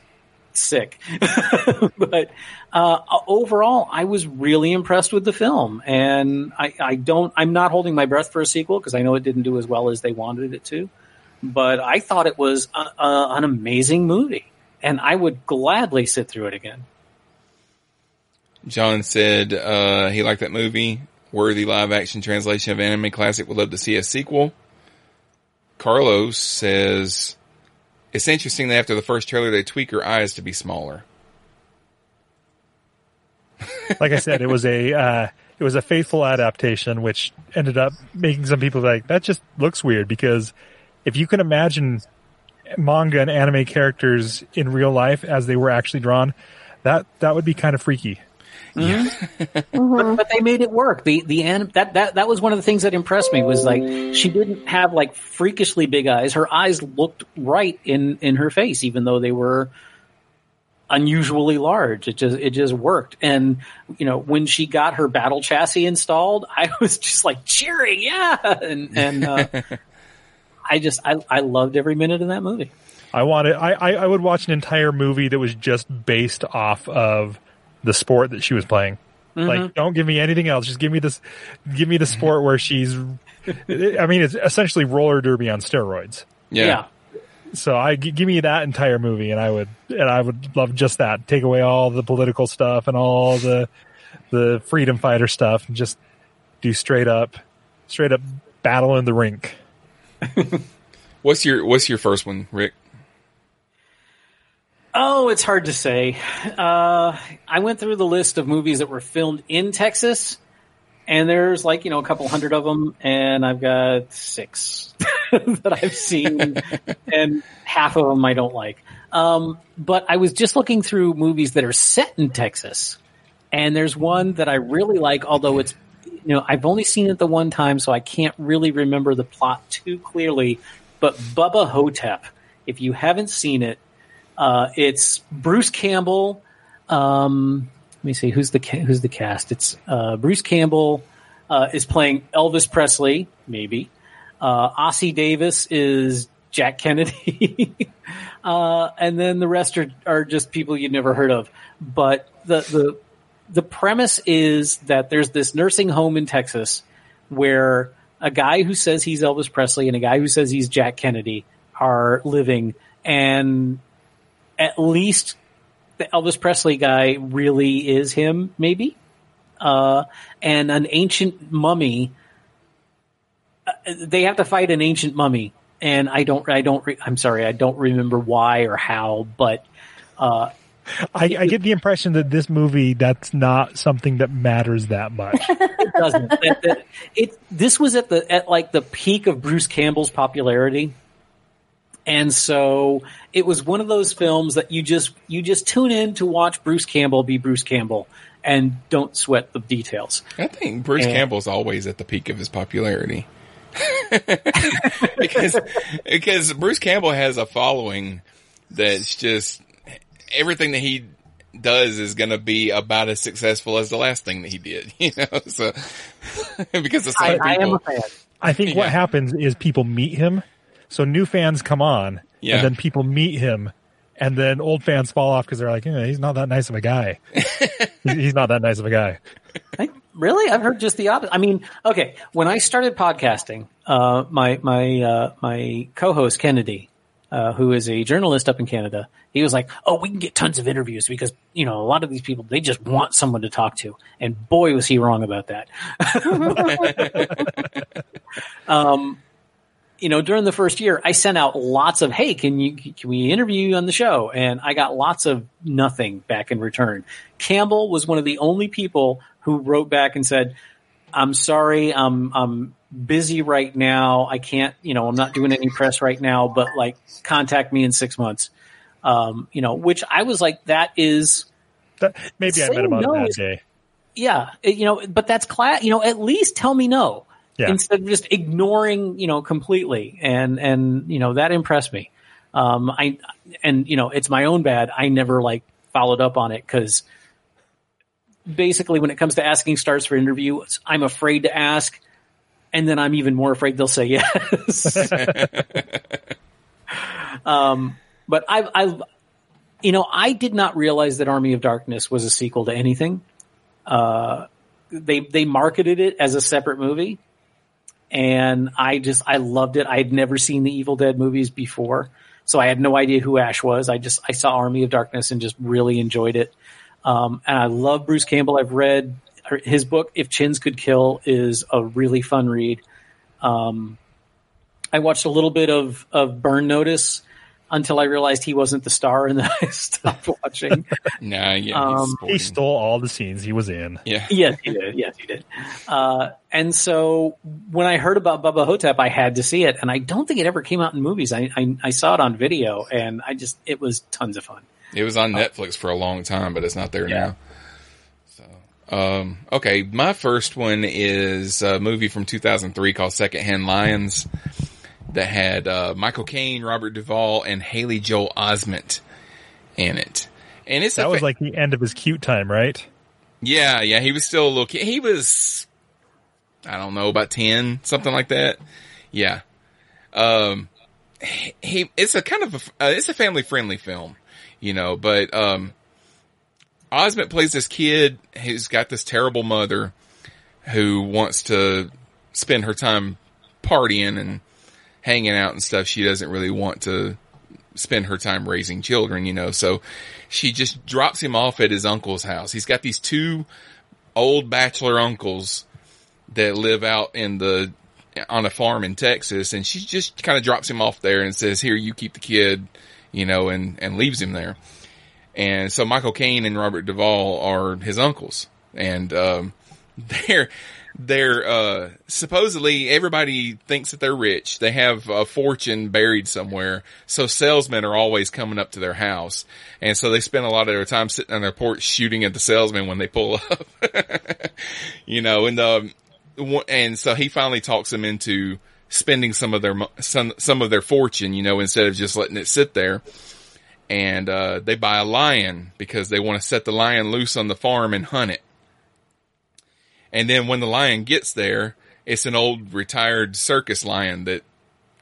sick. But overall, I was really impressed with the film, and I'm not holding my breath for a sequel because I know it didn't do as well as they wanted it to. But I thought it was an amazing movie, and I would gladly sit through it again. John said he liked that movie. Worthy live-action translation of anime classic. Would love to see a sequel. Carlos says, it's interesting that after the first trailer, they tweak her eyes to be smaller. Like I said, it was a faithful adaptation, which ended up making some people like, that just looks weird, because if you can imagine manga and anime characters in real life as they were actually drawn, that would be kind of freaky. Yeah. But they made it work. That was one of the things that impressed me, was like, she didn't have like freakishly big eyes. Her eyes looked right in her face, even though they were unusually large. It just worked. And you know, when she got her battle chassis installed, I was just like cheering, yeah. And I loved every minute of that movie. I would watch an entire movie that was just based off of the sport that she was playing. Mm-hmm. Like, don't give me anything else. Just give me the sport where she's, I mean, it's essentially roller derby on steroids. Yeah. So give me that entire movie, and I would love just that. Take away all the political stuff and all the freedom fighter stuff, and just do straight up battle in the rink. What's your first one, Rick? Oh, it's hard to say. I went through the list of movies that were filmed in Texas, and there's like, you know, a couple hundred of them, and I've got 6 that I've seen, and half of them I don't like. But I was just looking through movies that are set in Texas, and there's one that I really like, although it's, you know, I've only seen it the one time, so I can't really remember the plot too clearly, but Bubba Ho-Tep. If you haven't seen it, it's Bruce Campbell. Let me see who's the cast. It's Bruce Campbell is playing Elvis Presley, maybe. Ossie Davis is Jack Kennedy, and then the rest are just people you'd never heard of. But the premise is that there's this nursing home in Texas where a guy who says he's Elvis Presley and a guy who says he's Jack Kennedy are living, and at least the Elvis Presley guy really is him, maybe. And an ancient mummy. They have to fight an ancient mummy, and I don't remember why or how, but I get the impression that this movie, that's not something that matters that much. It doesn't. This was at the peak of Bruce Campbell's popularity. And so it was one of those films that you just tune in to watch Bruce Campbell be Bruce Campbell and don't sweat the details. I think Bruce Campbell's always at the peak of his popularity. because Bruce Campbell has a following that's just, everything that he does is going to be about as successful as the last thing that he did, you know. So because of some people, I am a fan. I think what happens is people meet him. So new fans come on, and then people meet him, and then old fans fall off because they're like, he's not that nice of a guy. He's not that nice of a guy. Really? I've heard just the opposite. I mean, okay, when I started podcasting, my co-host Kennedy, who is a journalist up in Canada, he was like, oh, we can get tons of interviews because, you know, a lot of these people, they just want someone to talk to. And boy, was he wrong about that. You know, during the first year, I sent out lots of, hey, can we interview you on the show? And I got lots of nothing back in return. Campbell was one of the only people who wrote back and said, I'm sorry, I'm busy right now. I can't, you know, I'm not doing any press right now, but like contact me in 6 months. You know, which I was like, that is. Maybe I met him on that day. Yeah. You know, but that's you know, at least tell me no. Yeah. Instead of just ignoring, you know, completely. And, you know, that impressed me. You know, it's my own bad. I never like followed up on it because basically when it comes to asking stars for interviews, I'm afraid to ask. And then I'm even more afraid they'll say yes. But I've You know, I did not realize that Army of Darkness was a sequel to anything. They marketed it as a separate movie, and I loved it. I had never seen the Evil Dead movies before, so I had no idea who Ash was. I saw Army of Darkness and just really enjoyed it. And I love Bruce Campbell. I've read his book, If Chins Could Kill, is a really fun read. I watched a little bit of Burn Notice until I realized he wasn't the star, and then I stopped watching. He stole all the scenes he was in. Yeah. Yes, he did. And so when I heard about Bubba Ho-Tep, I had to see it, and I don't think it ever came out in movies. I saw it on video, and it was tons of fun. It was on Netflix for a long time, but it's not there now. So, okay. My first one is a movie from 2003 called Secondhand Lions that had Michael Caine, Robert Duvall, and Haley Joel Osment in it. And that was like the end of his cute time, right? Yeah, yeah. He was still a little kid. He was, I don't know, about 10, something like that. Yeah. It's a family friendly film. You know, but, Osment plays this kid who's got this terrible mother who wants to spend her time partying and hanging out and stuff. She doesn't really want to spend her time raising children, you know, so she just drops him off at his uncle's house. He's got these two old bachelor uncles that live out on a farm in Texas, and she just kind of drops him off there and says, "Here, you keep the kid," you know, and leaves him there. And so Michael Caine and Robert Duvall are his uncles. And, they're supposedly everybody thinks that they're rich. They have a fortune buried somewhere. So salesmen are always coming up to their house. And so they spend a lot of their time sitting on their porch shooting at the salesmen when they pull up, you know, and so he finally talks them into spending some of their fortune, you know, instead of just letting it sit there. And they buy a lion because they want to set the lion loose on the farm and hunt it. And then when the lion gets there, it's an old retired circus lion that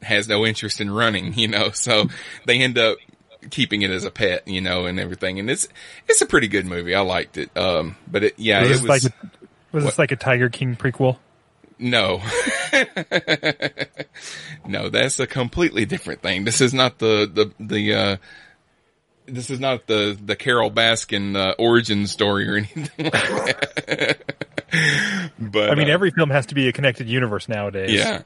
has no interest in running, you know, so they end up keeping it as a pet, you know, and everything. And it's a pretty good movie. I liked it. But it, yeah, was it was like this like a Tiger King prequel? No. No, that's a completely different thing. This is not the Carol Baskin origin story or anything like that. But I mean, every film has to be a connected universe nowadays. Yeah.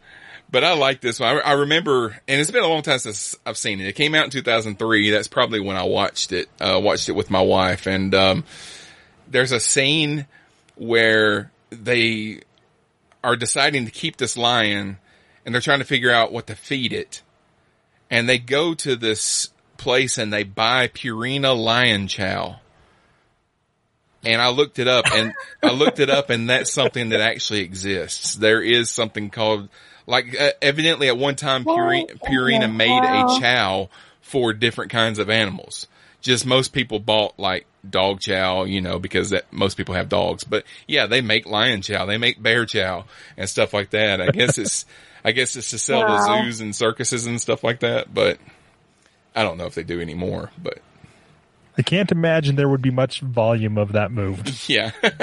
But I like this one. I remember, and it's been a long time since I've seen it. It came out in 2003. That's probably when I watched it with my wife. And there's a scene where they are deciding to keep this lion, and they're trying to figure out what to feed it. And they go to this place and they buy Purina lion chow. And I looked it up and that's something that actually exists. There is something called, like, evidently at one time Purina made a chow for different kinds of animals. Just most people bought like dog chow, you know, because most people have dogs. But yeah, they make lion chow, they make bear chow and stuff like that. I guess it's to sell to zoos and circuses and stuff like that. But I don't know if they do anymore. But I can't imagine there would be much volume of that moved. Yeah, and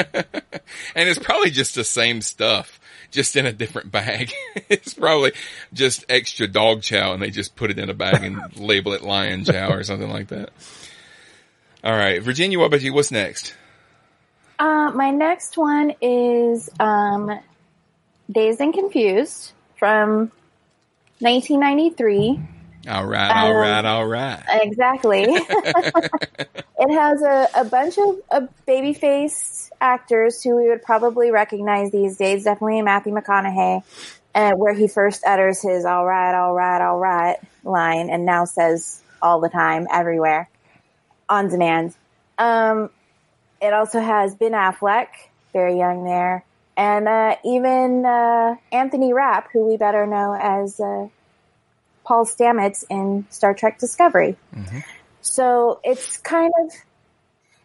it's probably just the same stuff, just in a different bag. It's probably just extra dog chow, and they just put it in a bag and label it lion chow or something like that. All right, Virginia, what about you? What's next? My next one is Dazed and Confused from 1993. All right. Exactly. It has a bunch of baby-faced actors who we would probably recognize these days. Definitely Matthew McConaughey, where he first utters his all right line, and now says all the time, everywhere, on demand. It also has Ben Affleck, very young there, and even Anthony Rapp, who we better know as Paul Stamets in Star Trek: Discovery. Mm-hmm. So it's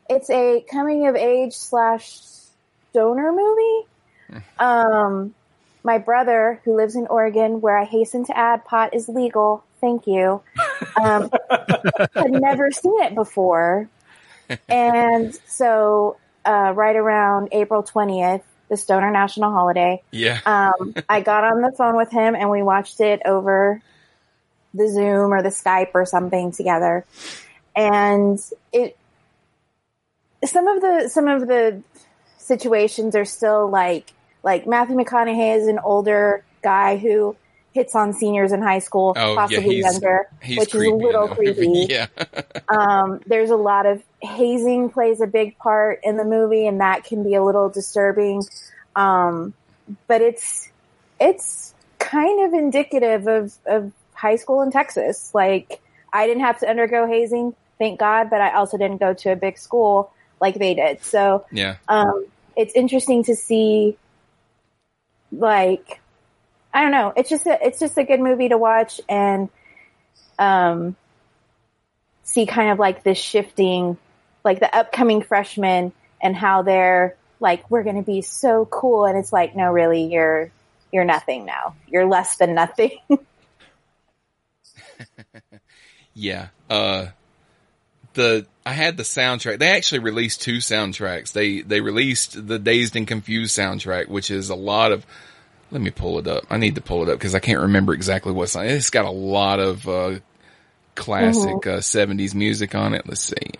it's a coming of age / stoner movie. Mm-hmm. My brother, who lives in Oregon, where I hasten to add pot is legal. Thank you. Had never seen it before. And so right around April 20th, the Stoner National Holiday, I got on the phone with him and we watched it over the Zoom or the Skype or something together. And it, some of the situations are still like Matthew McConaughey is an older guy who hits on seniors in high school, possibly younger, which is a little creepy. Yeah. There's a lot of hazing plays a big part in the movie, and that can be a little disturbing. But it's kind of indicative of high school in Texas. Like, I didn't have to undergo hazing, thank God, but I also didn't go to a big school like they did. So it's interesting to see, like, I don't know. It's just a good movie to watch and see kind of like this shifting, like the upcoming freshmen and how they're like, we're going to be so cool. And it's like, no, really, you're nothing now. You're less than nothing. Yeah. I had the soundtrack. They actually released two soundtracks. They released the Dazed and Confused soundtrack, which is a lot of, let me pull it up. I need to pull it up because I can't remember exactly what's on it. It's got a lot of classic 70s music on it. Let's see.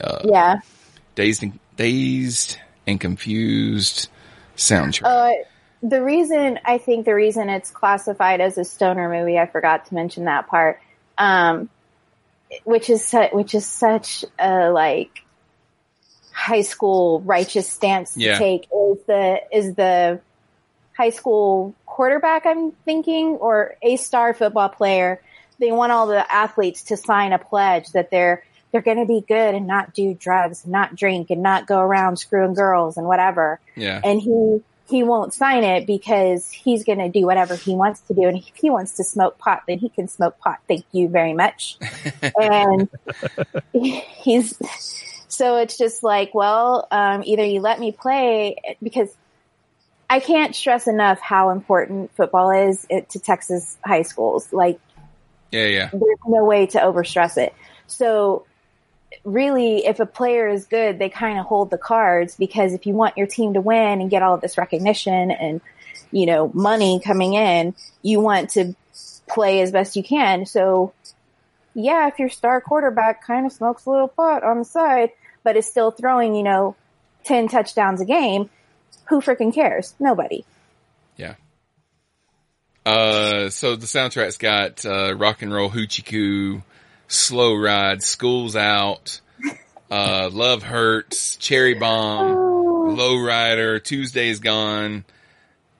Dazed and Confused soundtrack. The reason it's classified as a stoner movie, I forgot to mention that part, which is such a like high school righteous stance to take, is the high school quarterback, I'm thinking, or A-star football player. They want all the athletes to sign a pledge that they're going to be good and not do drugs, and not drink, and not go around screwing girls and whatever. Yeah. And he won't sign it because he's going to do whatever he wants to do. And if he wants to smoke pot, then he can smoke pot. Thank you very much. And so it's just like, well, either you let me play, because I can't stress enough how important football is to Texas high schools. Like, there's no way to overstress it. So really, if a player is good, they kind of hold the cards, because if you want your team to win and get all of this recognition and, you know, money coming in, you want to play as best you can. So yeah, if your star quarterback kind of smokes a little pot on the side, but is still throwing, 10 touchdowns a game, who freaking cares? Nobody. Yeah. So the soundtrack's got Rock and Roll Hoochie Coo, Slow Ride, School's Out, Love Hurts, Cherry Bomb, Low Rider, Tuesday's Gone,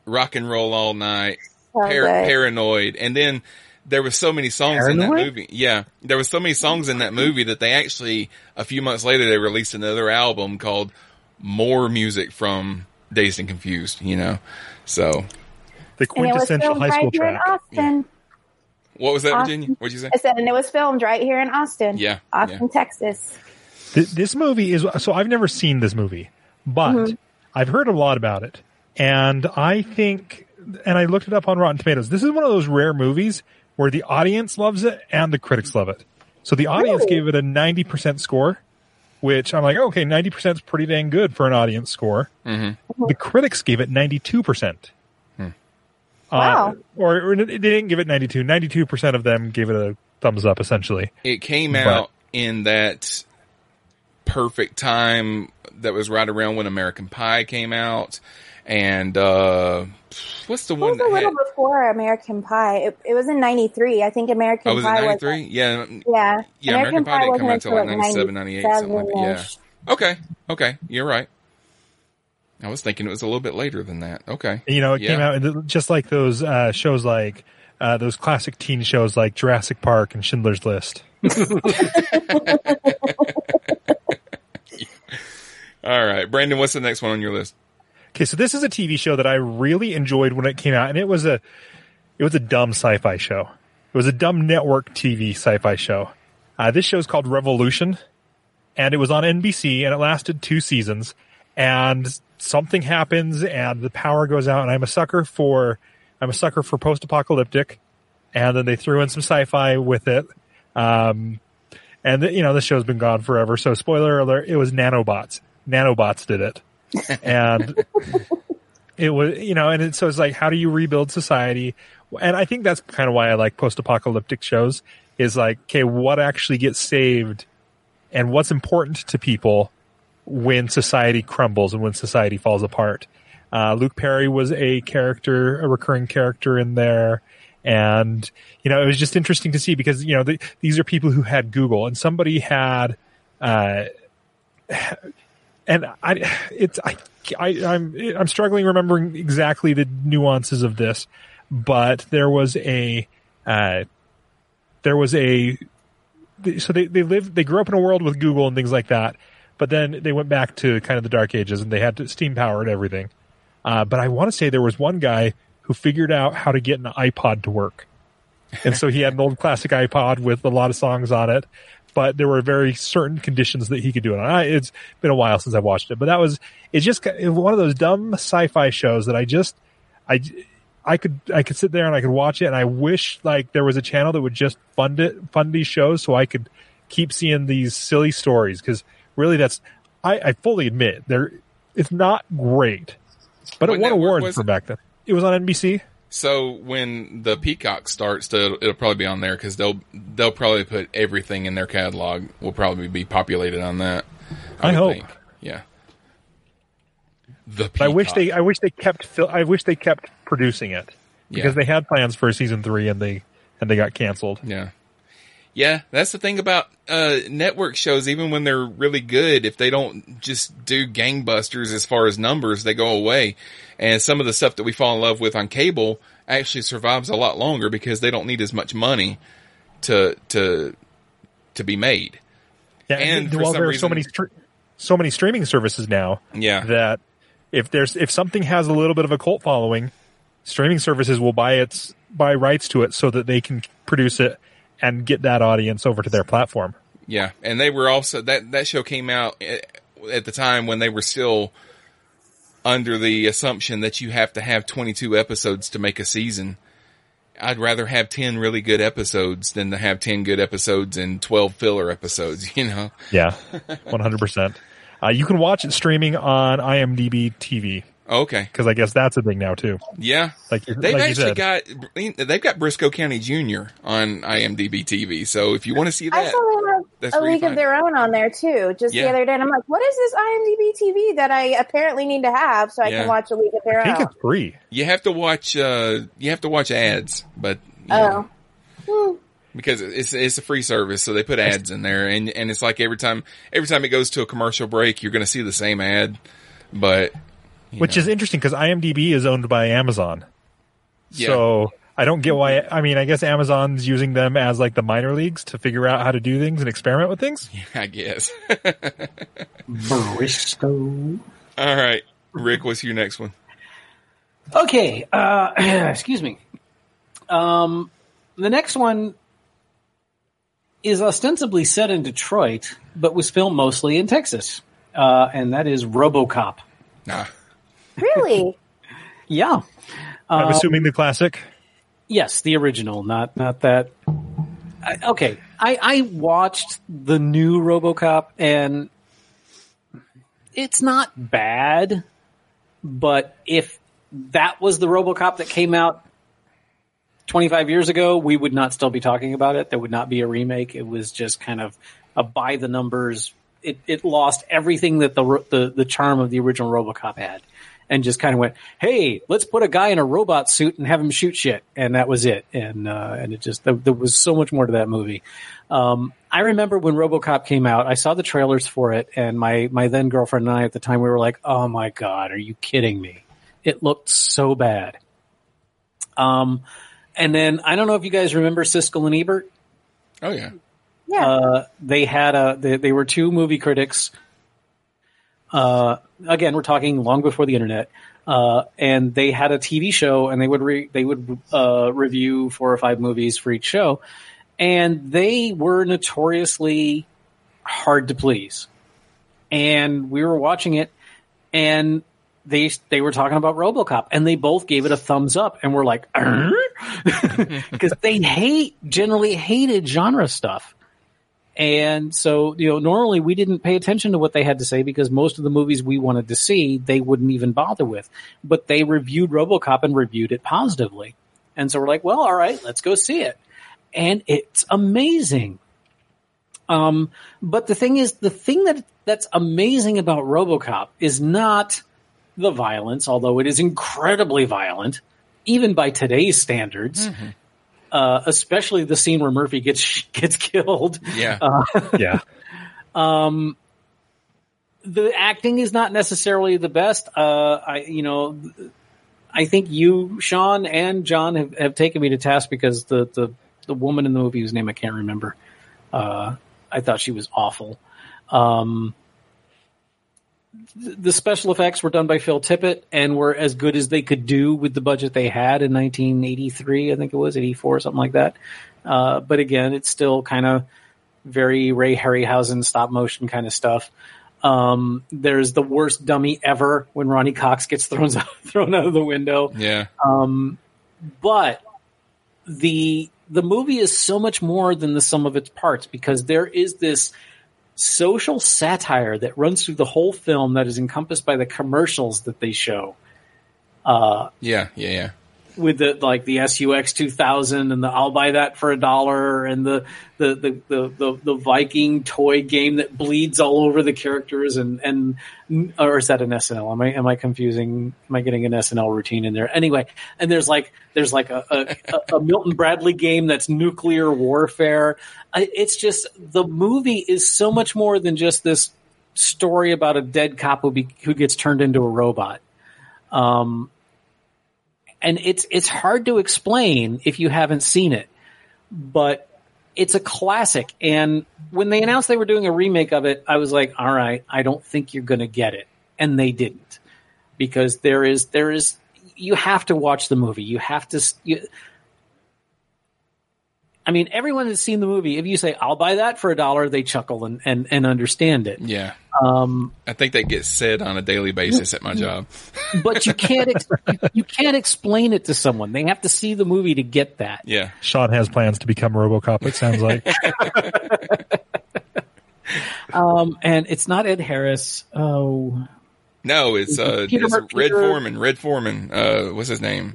Rock and Roll All Night, Paranoid. And then there were so many songs in that movie. Yeah. There were so many songs in that movie that they actually, a few months later, they released another album called More Music from Dazed and Confused, so the quintessential high school track. Austin. What was that, Austin, Virginia? What'd you say? I said, and it was filmed right here in Austin. Yeah, Austin, Texas. This movie is so I've never seen this movie, but I've heard a lot about it, and I think, and I looked it up on Rotten Tomatoes. This is one of those rare movies where the audience loves it and the critics love it. So the audience gave it a 90% score. Which I'm like, okay, 90% is pretty dang good for an audience score. Mm-hmm. The critics gave it 92%. Wow. Or they didn't give it 92. 92% of them gave it a thumbs up, essentially. It came out in that perfect time that was right around when American Pie came out. And what's the one? It was a little before American Pie. It was in 93. I think American Pie was. Oh, was it 93? Yeah. American Pie didn't come out until like 97, 98, something like that. Yeah. Okay. You're right. I was thinking it was a little bit later than that. Okay. It came out just like those shows, like those classic teen shows like Jurassic Park and Schindler's List. All right. Brandon, what's the next one on your list? Okay, so this is a TV show that I really enjoyed when it came out, and it was a dumb sci-fi show. It was a dumb network TV sci-fi show. This show is called Revolution, and it was on NBC, and it lasted 2 seasons. And something happens, and the power goes out. And I'm a sucker for post-apocalyptic, and then they threw in some sci-fi with it. And you know, the show's been gone forever. So spoiler alert, it was nanobots. Nanobots did it. And it was, you know, and it, so it's like, how do you rebuild society? And I think that's kind of why I like post-apocalyptic shows, is like, okay, what actually gets saved and what's important to people when society crumbles and when society falls apart. Luke Perry was a recurring character in there. And, you know, it was just interesting to see because, you know, these are people who had Google, and somebody had, and I'm struggling remembering exactly the nuances of this, but they grew up in a world with Google and things like that, but then they went back to kind of the dark ages and they had to steam powered everything. But I want to say there was one guy who figured out how to get an iPod to work. And so he had an old classic iPod with a lot of songs on it, but there were very certain conditions that he could do it on. It's been a while since I've watched it, but it's just one of those dumb sci-fi shows that I could sit there and I could watch it, and I wish like there was a channel that would just fund these shows so I could keep seeing these silly stories. Cause really I fully admit it's not great, but it won awards for back then. It was on NBC. So when the Peacock starts, it'll probably be on there because they'll probably put everything in their catalog. Will probably be populated on that. I hope. Think. Yeah. The Peacock. I wish they kept producing it because they had plans for season 3 and they got canceled. Yeah. Yeah, that's the thing about network shows. Even when they're really good, if they don't just do gangbusters as far as numbers, they go away. And some of the stuff that we fall in love with on cable actually survives a lot longer because they don't need as much money to be made. Yeah, and well, there are so many streaming services now. Yeah. That if something has a little bit of a cult following, streaming services will buy rights to it so that they can produce it and get that audience over to their platform. Yeah, and they were also that show came out at the time when they were still under the assumption that you have to have 22 episodes to make a season. I'd rather have 10 really good episodes than to have 10 good episodes and 12 filler episodes, you know? Yeah, 100%. You can watch it streaming on IMDb TV. Okay. Because I guess that's a thing now too. Yeah. They've got Briscoe County Jr. on IMDb TV. So if you want to see that, I saw that's a League of Their Own on there too. Just the other day, and I'm like, what is this IMDb TV that I apparently need to have so I can watch A League of Their Own? I think it's free. You have to watch ads, but because it's a free service, so they put ads in there, and it's like every time it goes to a commercial break, you're going to see the same ad, but. Which is interesting because IMDb is owned by Amazon. Yeah. So I don't get why. I mean, I guess Amazon's using them as like the minor leagues to figure out how to do things and experiment with things. Yeah, I guess. Briscoe. All right. Rick, what's your next one? Okay. Excuse me. The next one is ostensibly set in Detroit, but was filmed mostly in Texas. And that is RoboCop. Nah. Really? Yeah. I'm assuming the classic? Yes, the original, not that. I watched the new RoboCop, and it's not bad, but if that was the RoboCop that came out 25 years ago, we would not still be talking about it. There would not be a remake. It was just kind of a by-the-numbers. It lost everything that the charm of the original RoboCop had. And just kind of went, hey, let's put a guy in a robot suit and have him shoot shit. And that was it. And it just, there was so much more to that movie. I remember when RoboCop came out, I saw the trailers for it. And my then girlfriend and I at the time, we were like, oh my God, are you kidding me? It looked so bad. And then I don't know if you guys remember Siskel and Ebert. Oh yeah. Yeah. They had they were two movie critics. Again, we're talking long before the internet, and they had a TV show, and they would review 4 or 5 movies for each show, and they were notoriously hard to please. And we were watching it, and they were talking about RoboCop, and they both gave it a thumbs up, and we're like, because they generally hated genre stuff. And so, you know, normally we didn't pay attention to what they had to say because most of the movies we wanted to see, they wouldn't even bother with. But they reviewed RoboCop and reviewed it positively. And so we're like, well, all right, let's go see it. And it's amazing. But the thing is, the thing that's amazing about RoboCop is not the violence, although it is incredibly violent, even by today's standards. Mm-hmm. Especially the scene where Murphy gets killed. Yeah. Yeah. The acting is not necessarily the best. I think you, Sean, and John have taken me to task because the woman in the movie whose name I can't remember, I thought she was awful. The special effects were done by Phil Tippett and were as good as they could do with the budget they had in 1983, I think it was, 84, something like that. But again, it's still kind of very Ray Harryhausen stop-motion kind of stuff. There's the worst dummy ever when Ronnie Cox gets thrown out of the window. Yeah. But the movie is so much more than the sum of its parts because there is this social satire that runs through the whole film that is encompassed by the commercials that they show. Yeah. With the SUX 2000 and the I'll buy that for $1 and the Viking toy game that bleeds all over the characters and or is that an SNL? Am I confusing? Am I getting an SNL routine in there? Anyway, and there's like a Milton Bradley game that's nuclear warfare. It's just the movie is so much more than just this story about a dead cop who gets turned into a robot. And it's hard to explain if you haven't seen it, but it's a classic. And when they announced they were doing a remake of it, I was like, all right, I don't think you're going to get it. And they didn't, because there is, you have to watch the movie. You have to, everyone that's seen the movie, if you say, I'll buy that for $1, they chuckle and understand it. Yeah. I think that gets said on a daily basis at my job. But you can't you can't explain it to someone. They have to see the movie to get that. Yeah. Sean has plans to become RoboCop, it sounds like. And it's not Ed Harris. Oh. No, it's Red Foreman. Red Foreman. What's his name?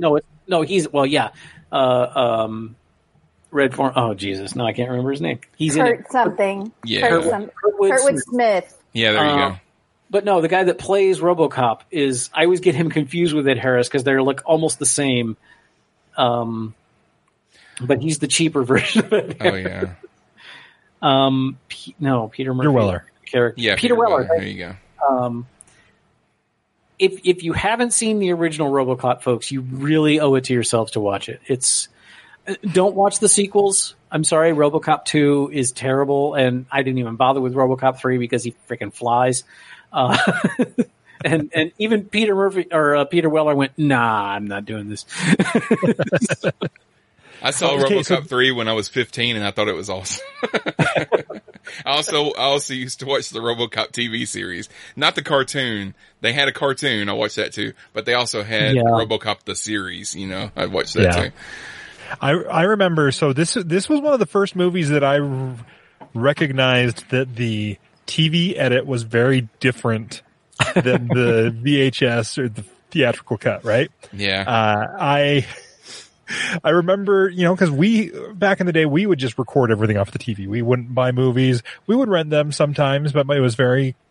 No, he's, well, yeah. Red Form. Oh, Jesus. No, I can't remember his name. He's Kurt in it. Something. Yeah. Kurtwood Smith. Yeah, there you go. But no, the guy that plays RoboCop is, I always get him confused with Ed Harris because they're like almost the same. But he's the cheaper version of Ed Harris. Oh, yeah. Peter Murphy. Peter Weller. Character. Yeah, Peter Weller. Right? There you go. If you haven't seen the original RoboCop, folks, you really owe it to yourselves to watch it. Don't watch the sequels. I'm sorry, RoboCop 2 is terrible, and I didn't even bother with RoboCop 3 because he freaking flies. And even Peter Murphy or Peter Weller went, nah, I'm not doing this. I saw RoboCop 3 when I was 15, and I thought it was awesome. I also used to watch the RoboCop TV series, not the cartoon. They had a cartoon. I watched that too, but they also had RoboCop the series. You know, I watched that too. I remember, so this was one of the first movies that I recognized that the TV edit was very different than the VHS or the theatrical cut, right? Yeah. I remember, you know, because back in the day, we would just record everything off the TV. We wouldn't buy movies. We would rent them sometimes, but my dad was very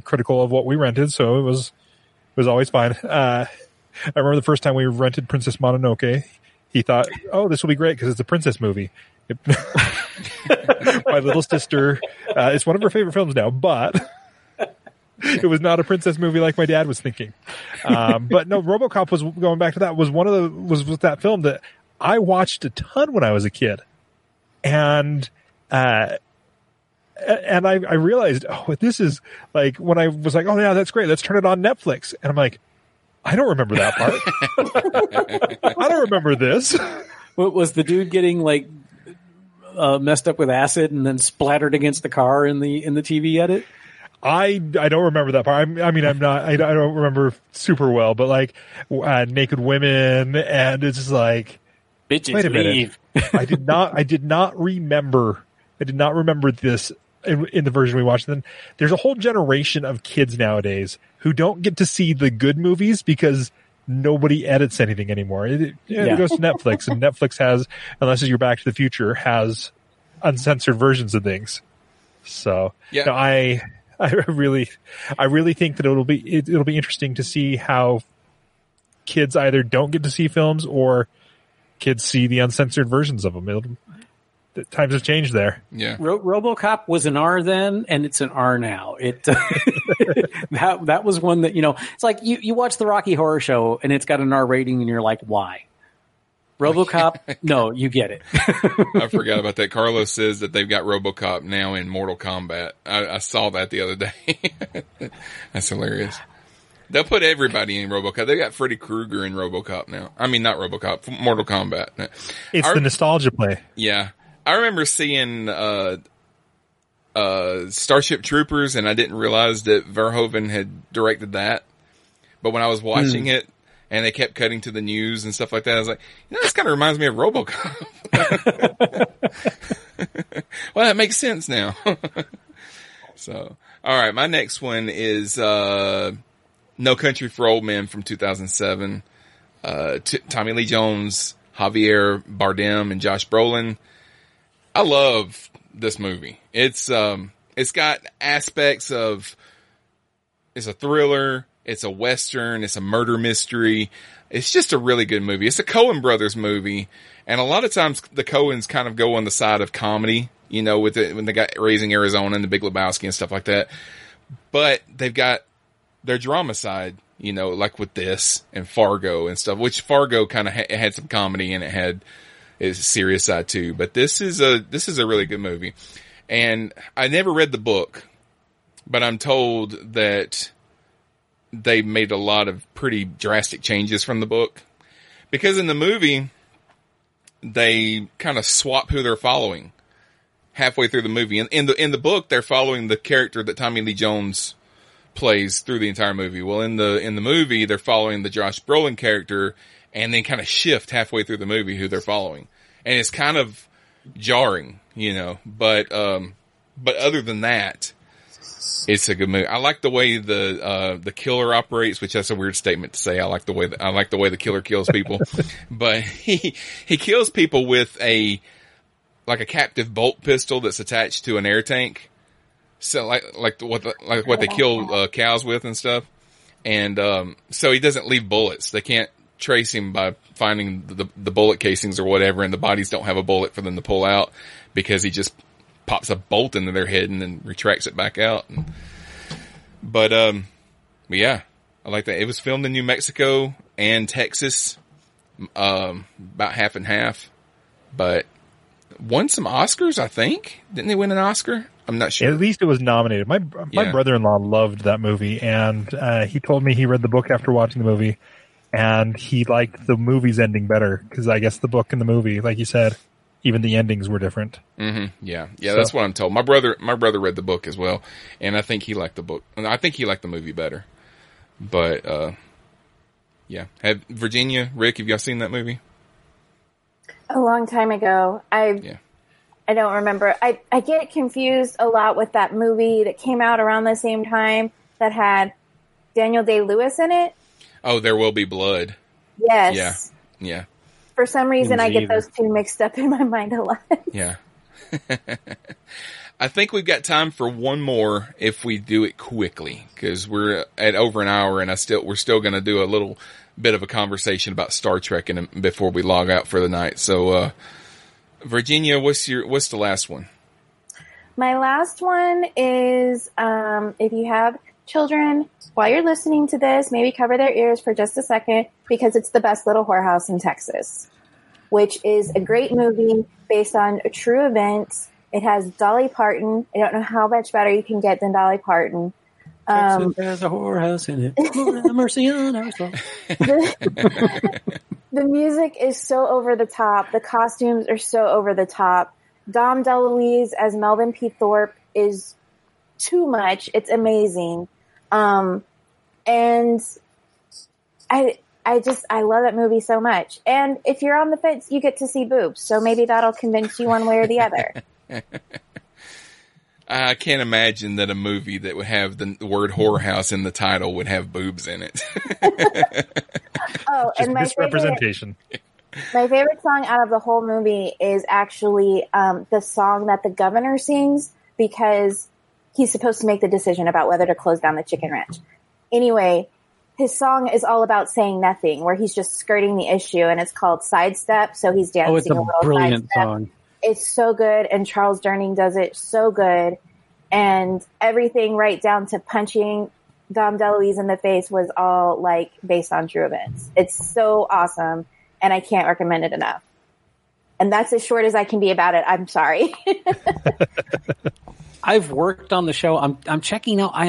critical of what we rented, so it was always fine. I remember the first time we rented Princess Mononoke. He thought, oh, this will be great because it's a princess movie. My little sister, it's one of her favorite films now, but it was not a princess movie like my dad was thinking. But no, RoboCop was, going back to that, was that film that I watched a ton when I was a kid. And I realized, oh, this is like when I was like, oh yeah, that's great. Let's turn it on Netflix. And I'm like, I don't remember that part. I don't remember this. What was the dude getting like messed up with acid and then splattered against the car in the TV edit? I don't remember that part. I don't remember super well, but like naked women, and it's just like, bitches, wait a minute. I did not remember this in the version we watched. Then there's a whole generation of kids nowadays who don't get to see the good movies because nobody edits anything anymore. It goes to Netflix, and Netflix has, unless it's your Back to the Future, has uncensored versions of things. So yeah, no, I really think that it'll be interesting to see how kids either don't get to see films or kids see the uncensored versions of them. The times have changed there. Yeah. RoboCop was an R then, and it's an R now. That was one that, you know, it's like you watch the Rocky Horror Show and it's got an R rating and you're like, why? RoboCop, no, you get it. I forgot about that. Carlos says that they've got RoboCop now in Mortal Kombat. I saw that the other day. That's hilarious. They'll put everybody in RoboCop. They got Freddy Krueger in RoboCop now. I mean, not RoboCop, Mortal Kombat. It's the nostalgia play. Yeah. I remember seeing Starship Troopers, and I didn't realize that Verhoeven had directed that. But when I was watching it, and they kept cutting to the news and stuff like that, I was like, you know, this kind of reminds me of RoboCop. Well, that makes sense now. So, all right, my next one is No Country for Old Men from 2007. Tommy Lee Jones, Javier Bardem, and Josh Brolin. I love this movie. It's got aspects of, it's a thriller, it's a western, it's a murder mystery. It's just a really good movie. It's a Coen Brothers movie, and a lot of times the Coens kind of go on the side of comedy, you know, with it when they got Raising Arizona and The Big Lebowski and stuff like that. But they've got their drama side, you know, like with this and Fargo and stuff. Which Fargo kind of had some comedy and it had is serious side too, but this is a really good movie. And I never read the book, but I'm told that they made a lot of pretty drastic changes from the book, because in the movie they kind of swap who they're following halfway through the movie. And in the book, they're following the character that Tommy Lee Jones plays through the entire movie. Well, in the movie, they're following the Josh Brolin character, and then kind of shift halfway through the movie who they're following. And it's kind of jarring, you know, but other than that, it's a good movie. I like the way the killer operates, which that's a weird statement to say. I like the way the killer kills people, but he kills people with a captive bolt pistol that's attached to an air tank. So like what they kill cows with and stuff. And, so he doesn't leave bullets. They can't trace him by finding the bullet casings or whatever, and the bodies don't have a bullet for them to pull out because he just pops a bolt into their head and then retracts it back out. But yeah, I like that. It was filmed in New Mexico and Texas, about half and half, but won some Oscars, I think. Didn't they win an Oscar? I'm not sure. At least it was nominated. My brother-in-law loved that movie, and he told me he read the book after watching the movie. And he liked the movie's ending better, because I guess the book and the movie, like you said, even the endings were different. Mm-hmm. Yeah, so. That's what I'm told. My brother read the book as well, and I think he liked the book. I think he liked the movie better. But yeah, have Virginia, Rick, have y'all seen that movie? A long time ago. I don't remember. I get confused a lot with that movie that came out around the same time that had Daniel Day-Lewis in it. Oh, There Will Be Blood. Yes. Yeah. For some reason, I get those two mixed up in my mind a lot. Yeah. I think we've got time for one more if we do it quickly, because we're at over an hour, and we're still going to do a little bit of a conversation about Star Trek before we log out for the night. So, Virginia, what's the last one? My last one is if you have children, while you're listening to this, maybe cover their ears for just a second, because it's The Best Little Whorehouse in Texas, which is a great movie based on a true event. It has Dolly Parton. I don't know how much better you can get than Dolly Parton. Texas has a whorehouse in it. Oh, mercy on our soul. The music is so over the top. The costumes are so over the top. Dom DeLuise as Melvin P. Thorpe is too much. It's amazing. And I love that movie so much. And if you're on the fence, you get to see boobs. So maybe that'll convince you one way or the other. I can't imagine that a movie that would have the word whorehouse in the title would have boobs in it. Oh, just and my misrepresentation. My favorite song out of the whole movie is actually the song that the governor sings because he's supposed to make the decision about whether to close down the chicken ranch. Anyway, his song is all about saying nothing, where he's just skirting the issue, and it's called Sidestep, so he's dancing a little brilliant sidestep. Song. It's so good, and Charles Durning does it so good, and everything right down to punching Dom DeLuise in the face was all, like, based on true events. It's so awesome. And I can't recommend it enough. And that's as short as I can be about it. I'm sorry. I've worked on the show. I'm checking out. I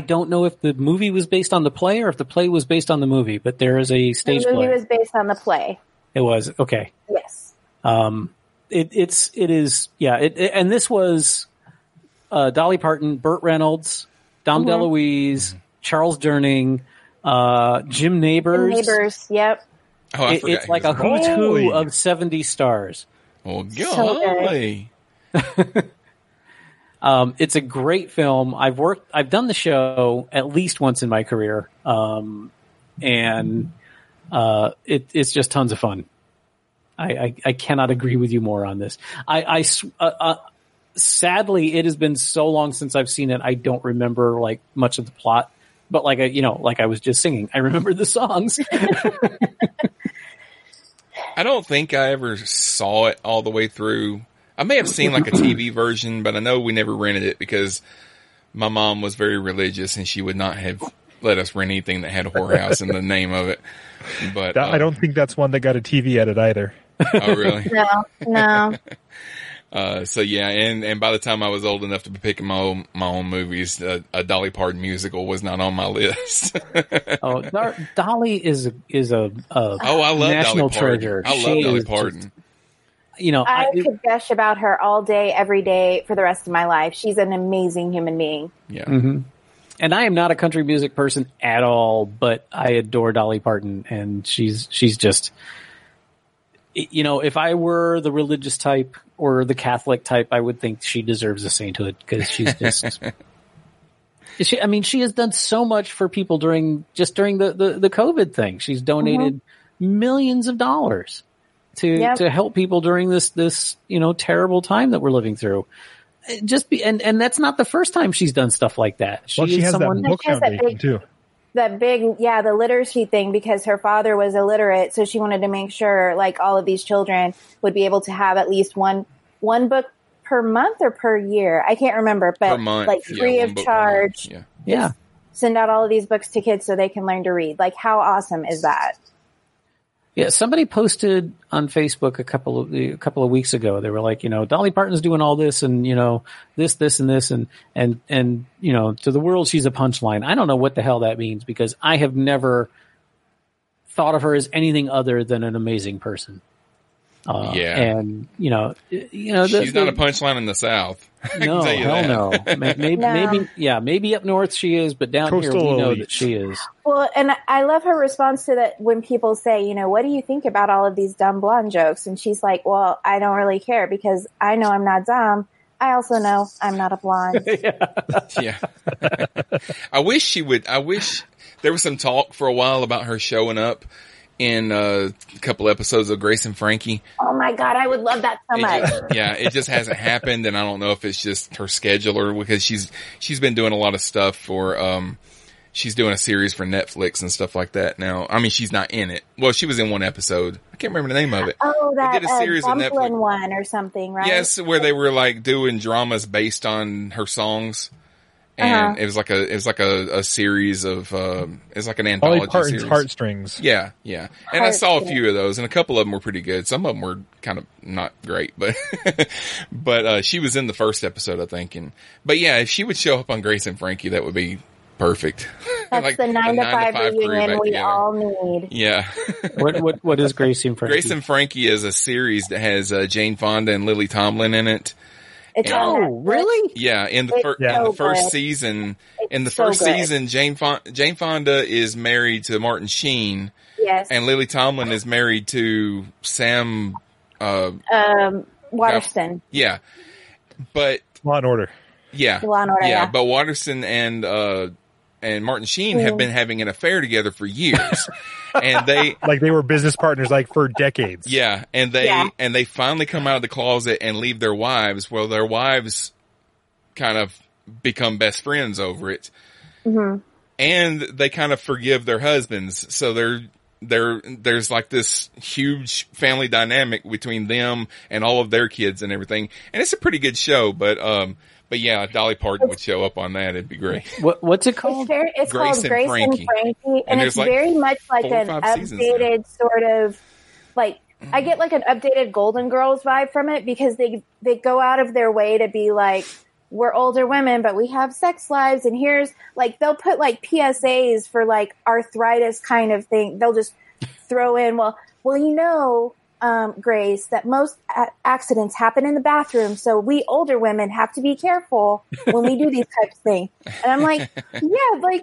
don't know if the movie was based on the play or if the play was based on the movie, but there is a stage play. The movie was based on the play. It was. Okay. Yes. And this was Dolly Parton, Burt Reynolds, Dom DeLuise, Charles Durning, Jim Neighbors. Yep. Oh, I forgot. It's like a who's who of 70 stars. Oh, golly. So it's a great film. I've done the show at least once in my career. It's just tons of fun. I cannot agree with you more on this. Sadly, it has been so long since I've seen it. I don't remember like much of the plot. But like I was just singing, I remember the songs. I don't think I ever saw it all the way through. I may have seen like a TV version, but I know we never rented it because my mom was very religious and she would not have let us rent anything that had a whorehouse in the name of it. But I don't think that's one that got a TV edit either. Oh, really? No. So yeah, and by the time I was old enough to be picking my own movies, a Dolly Parton musical was not on my list. Oh, Dolly I love national treasure. I love Dolly Parton. I could gush about her all day, every day for the rest of my life. She's an amazing human being. Yeah. Mm-hmm. And I am not a country music person at all, but I adore Dolly Parton, and she's just. You know, if I were the religious type or the Catholic type, I would think she deserves a sainthood because she's just. She has done so much for people during the COVID thing. She's donated millions of dollars to help people during this terrible time that we're living through. And that's not the first time she's done stuff like that. She has that book foundation too. That the literacy thing, because her father was illiterate, so she wanted to make sure like all of these children would be able to have at least one book per month or per year. I can't remember, but free of charge. Yeah. Send out all of these books to kids so they can learn to read. Like, how awesome is that? Yeah, somebody posted on Facebook a couple of weeks ago. They were like, Dolly Parton's doing all this, and this, and to the world she's a punchline. I don't know what the hell that means because I have never thought of her as anything other than an amazing person. She's not a punchline in the South. No, hell no. Maybe up north she is, but down Coastal here we know that she is. Well, and I love her response to that when people say, what do you think about all of these dumb blonde jokes? And she's like, well, I don't really care because I know I'm not dumb. I also know I'm not a blonde. Yeah. I wish she would. I wish there was some talk for a while about her showing up in a couple episodes of Grace and Frankie. Oh my God, I would love that so much. It just hasn't happened, and I don't know if it's just her schedule or because she's been doing a lot of stuff for she's doing a series for Netflix and stuff like that now. I mean, she's not in it. Well, she was in one episode. I can't remember the name of it. Oh, that they did a series on Netflix one or something, right? Yes, where they were like doing dramas based on her songs. And it was like a series of it's like an anthology series. Heartstrings. Yeah. And I saw a few of those, and a couple of them were pretty good. Some of them were kind of not great, but she was in the first episode, I think. But yeah, if she would show up on Grace and Frankie, that would be perfect. That's like the 9 to 5 reunion we all need. Yeah. What is Grace and Frankie? Grace and Frankie is a series that has Jane Fonda and Lily Tomlin in it. It's really? Yeah, in the first season, Jane Fonda is married to Martin Sheen. Yes. And Lily Tomlin is married to Sam Waterston. Yeah. But Law and Order. Yeah, but Waterston and Martin Sheen have been having an affair together for years. And they were business partners for decades. Yeah. And they finally come out of the closet and leave their wives. Well, their wives kind of become best friends over it. Mm-hmm. And they kind of forgive their husbands. So there's like this huge family dynamic between them and all of their kids and everything. And it's a pretty good show, but yeah, Dolly Parton would show up on that. It'd be great. What's it called? It's called Grace and Frankie. And it's very much like an updated sort of I get an updated Golden Girls vibe from it, because they go out of their way to be we're older women, but we have sex lives. And here's they'll put PSAs for arthritis kind of thing. They'll just throw in, Grace, that most accidents happen in the bathroom, so we older women have to be careful when we do these types of things. And I'm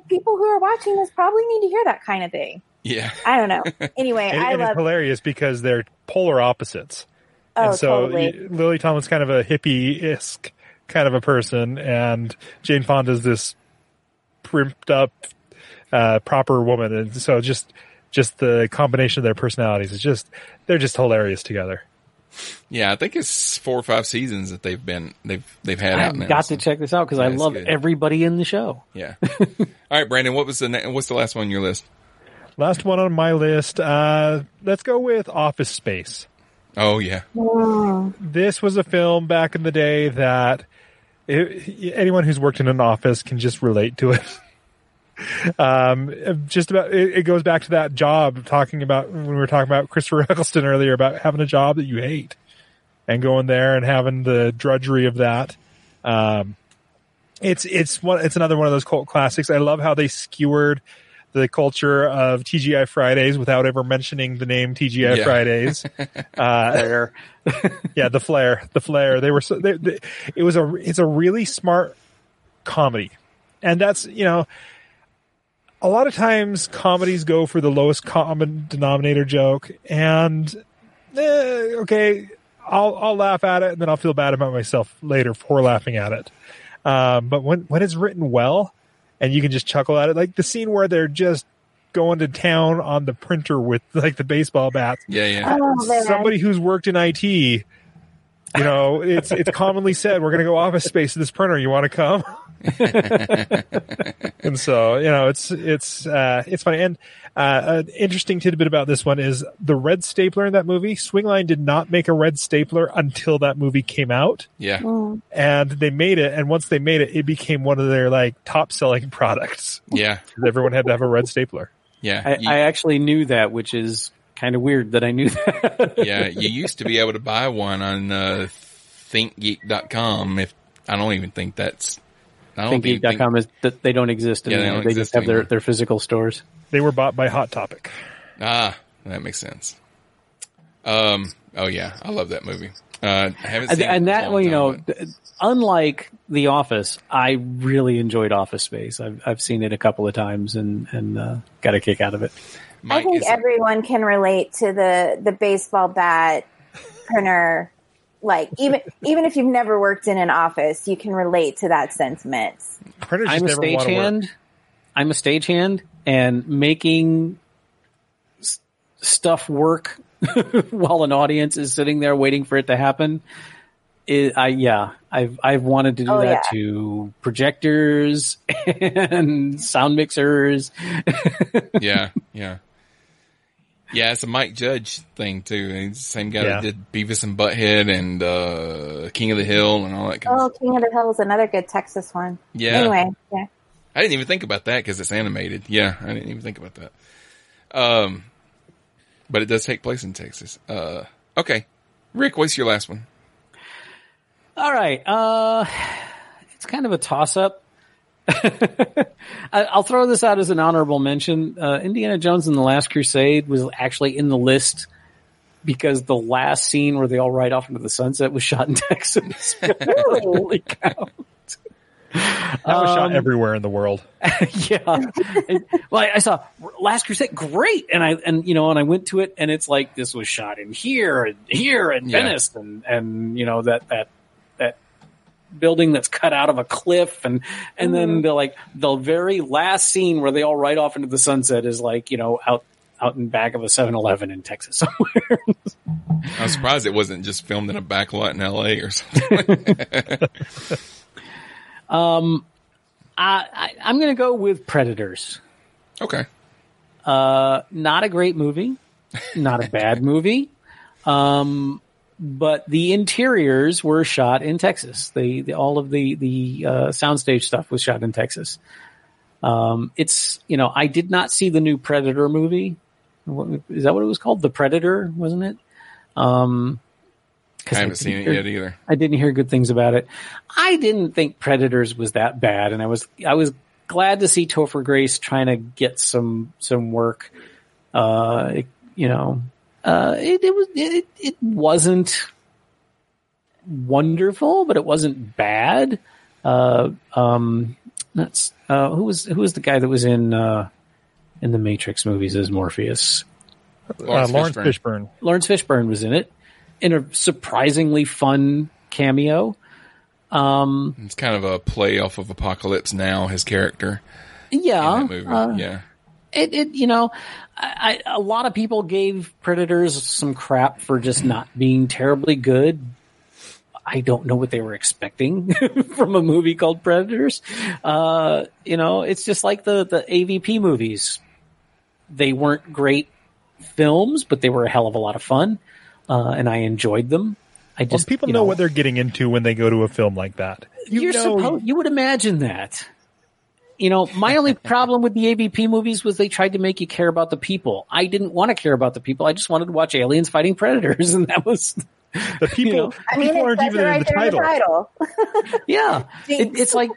people who are watching this probably need to hear that kind of thing. Yeah, I don't know. Anyway, it's hilarious because they're polar opposites. Oh, and so totally. Lily Tomlin's kind of a hippie-esque kind of a person, and Jane Fonda's this primped up, proper woman, and so just the combination of their personalities is they're just hilarious together. Yeah, I think it's 4 or 5 seasons that they've had out now. Got to check this out because I love everybody in the show. Yeah. All right, Brandon, what's the last one on your list? Last one on my list. Let's go with Office Space. Oh yeah. Wow. This was a film back in the day that anyone who's worked in an office can just relate to it. Just about it goes back to that job, talking about when we were talking about Christopher Eccleston earlier about having a job that you hate and going there and having the drudgery of that. It's another one of those cult classics. I love how they skewered the culture of TGI Fridays without ever mentioning the name TGI Fridays. Flair. Yeah, the Flair. They were it's a really smart comedy, and that's a lot of times comedies go for the lowest common denominator joke, and I'll laugh at it and then I'll feel bad about myself later for laughing at it. But when it's written well and you can just chuckle at it, the scene where they're just going to town on the printer with the baseball bats. Yeah, yeah. Oh, somebody who's worked in IT, it's commonly said, we're going to go office space to this printer. You want to come? And so it's funny, and an interesting tidbit about this one is the red stapler in that movie. Swingline did not make a red stapler until that movie came out. Yeah. Mm. And they made it, and once they made it, it became one of their top selling products. Yeah, everyone had to have a red stapler. Yeah, I actually knew that, which is kind of weird that I knew that. Yeah, you used to be able to buy one on thinkgeek.com. if I don't even think that's ThinkGeek.com is that they don't exist anymore. They just have their physical stores. They were bought by Hot Topic. Ah, that makes sense. Oh yeah, I love that movie. I haven't seen it in a long time, unlike The Office, I really enjoyed Office Space. I've seen it a couple of times and got a kick out of it. Mike, I think everyone can relate to the baseball bat printer. Even if you've never worked in an office, you can relate to that sentiment. I'm a stagehand, and making stuff work while an audience is sitting there waiting for it to happen. I've wanted to do that to projectors and sound mixers. Yeah, yeah. Yeah, it's a Mike Judge thing too. He's the same guy that did Beavis and Butthead and King of the Hill and all that kind of stuff. Oh, King of the Hill is another good Texas one. Yeah. Anyway, yeah. I didn't even think about that because it's animated. Yeah, I didn't even think about that. But it does take place in Texas. Okay. Rick, what's your last one? All right. It's kind of a toss-up. I'll throw this out as an honorable mention. Indiana Jones and the Last Crusade was actually in the list because the last scene where they all ride off into the sunset was shot in Texas. Holy cow. That was shot everywhere in the world. Yeah. Well, I saw Last Crusade, great, and I went to it, and it's like this was shot in here and Venice, yeah. and you know that building that's cut out of a cliff, and then they're like the very last scene where they all ride off into the sunset is like, you know, out in back of a 7-Eleven in Texas somewhere. I was surprised it wasn't just filmed in a back lot in L.A. or something like that. I'm going to go with Predators. Okay. Not a great movie, not a bad movie. But the interiors were shot in Texas. All of the soundstage stuff was shot in Texas. It's, you know, I did not see the new Predator movie. Is that what it was called? The Predator, wasn't it? I haven't seen it yet either. I didn't hear good things about it. I didn't think Predators was that bad, and I was glad to see Topher Grace trying to get some work. It wasn't wonderful, but it wasn't bad. Who was the guy that was in the Matrix movies as Morpheus? Lawrence Fishburne. Lawrence Fishburne was in it. In a surprisingly fun cameo. It's kind of a play off of Apocalypse Now, his character. Yeah. In that movie. Yeah. A lot of people gave Predators some crap for just not being terribly good. I don't know what they were expecting from a movie called Predators. It's just like the AVP movies. They weren't great films, but they were a hell of a lot of fun. And I enjoyed them. People know what they're getting into when they go to a film like that. You would imagine that. You know, my only problem with the AVP movies was they tried to make you care about the people. I didn't want to care about the people. I just wanted to watch aliens fighting predators, and that was the people. You know, people aren't even right in the title. Yeah, it's like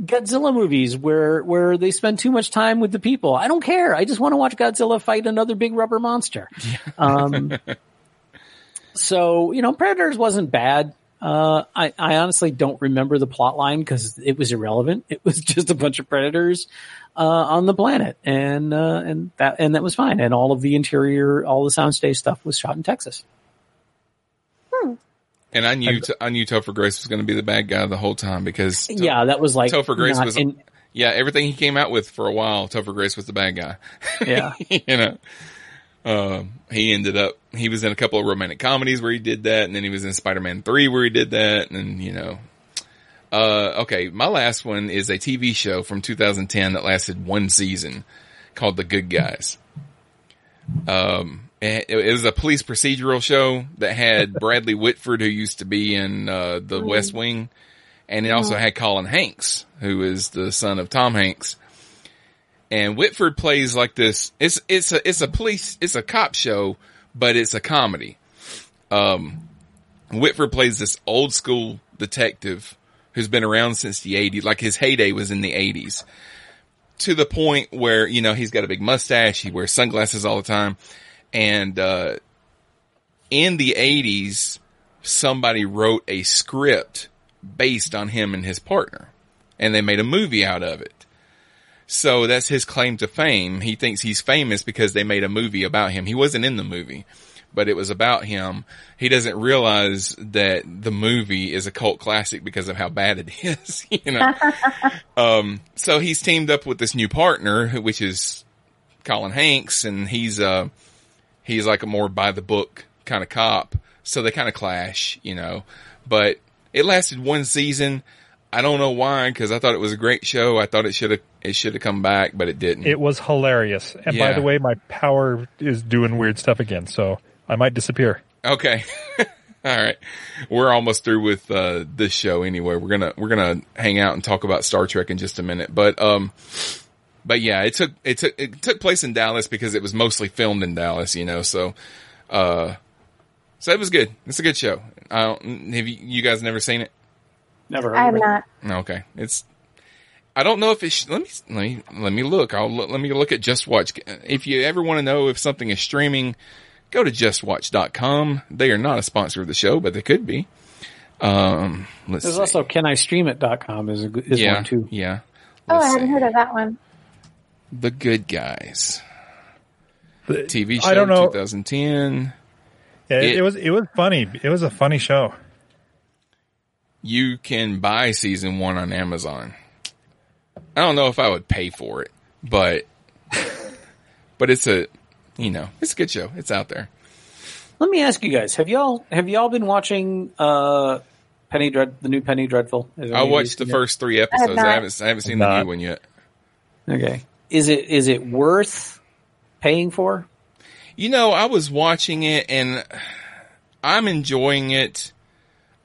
Godzilla movies where they spend too much time with the people. I don't care. I just want to watch Godzilla fight another big rubber monster. So, you know, Predators wasn't bad. I honestly don't remember the plot line because it was irrelevant. It was just a bunch of predators on the planet, and that was fine. And all the soundstage stuff was shot in Texas. And I knew Topher Grace was going to be the bad guy the whole time because that was like Topher Grace was. Everything he came out with for a while, Topher Grace was the bad guy. Yeah, you know. He was in a couple of romantic comedies where he did that, and then he was in Spider-Man 3 where he did that, and you know. Okay, my last one is a TV show from 2010 that lasted one season called The Good Guys. It was a police procedural show that had Bradley Whitford, who used to be in The West Wing, and it also had Colin Hanks, who is the son of Tom Hanks. And Whitford plays like this. It's a cop show, but it's a comedy. Whitford plays this old school detective who's been around since the 80s. Like his heyday was in the 80s, to the point where, you know, he's got a big mustache. He wears sunglasses all the time. And, in the 80s, somebody wrote a script based on him and his partner, and they made a movie out of it. So that's his claim to fame. He thinks he's famous because they made a movie about him. He wasn't in the movie, but it was about him. He doesn't realize that the movie is a cult classic because of how bad it is, you know? So he's teamed up with this new partner, which is Colin Hanks, and he's like a more by the book kind of cop. So they kind of clash, you know, but it lasted one season. I don't know why, because I thought it was a great show. I thought it should have come back, but it didn't. It was hilarious. And by the way, my power is doing weird stuff again, so I might disappear. Okay. All right. We're almost through with this show anyway. We're gonna hang out and talk about Star Trek in just a minute. But yeah, it took place in Dallas because it was mostly filmed in Dallas, you know. So it was good. It's a good show. Have you guys never seen it? Never heard of it. I have not. Okay. I don't know if it's, let me look. Let me look at Just Watch. If you ever want to know if something is streaming, go to JustWatch.com. They are not a sponsor of the show, but they could be. There's also CanIStreamIt.com is one too. Yeah. I haven't heard of that one. The Good Guys. The TV show, I don't know. 2010. Yeah, it was funny. It was a funny show. You can buy season 1 on Amazon. I don't know if I would pay for it, but it's a good show. It's out there. Let me ask you guys: have y'all been watching the new Penny Dreadful? I watched the first 3 episodes. I haven't seen the new one yet. Okay, is it worth paying for? I was watching it and I'm enjoying it.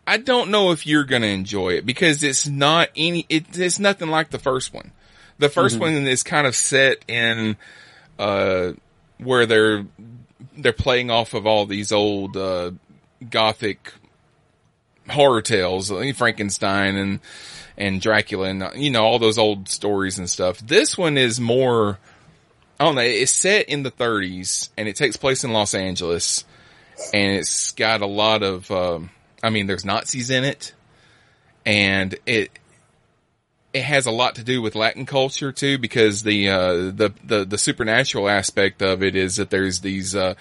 I don't know if you're going to enjoy it because it's nothing like the first one. The first one is kind of set in, where they're playing off of all these old, gothic horror tales, like Frankenstein and Dracula and, all those old stories and stuff. This one is more, I don't know, it's set in the 30s and it takes place in Los Angeles and it's got a lot of, there's Nazis in it, and it has a lot to do with Latin culture too, because the supernatural aspect of it is that there's there's like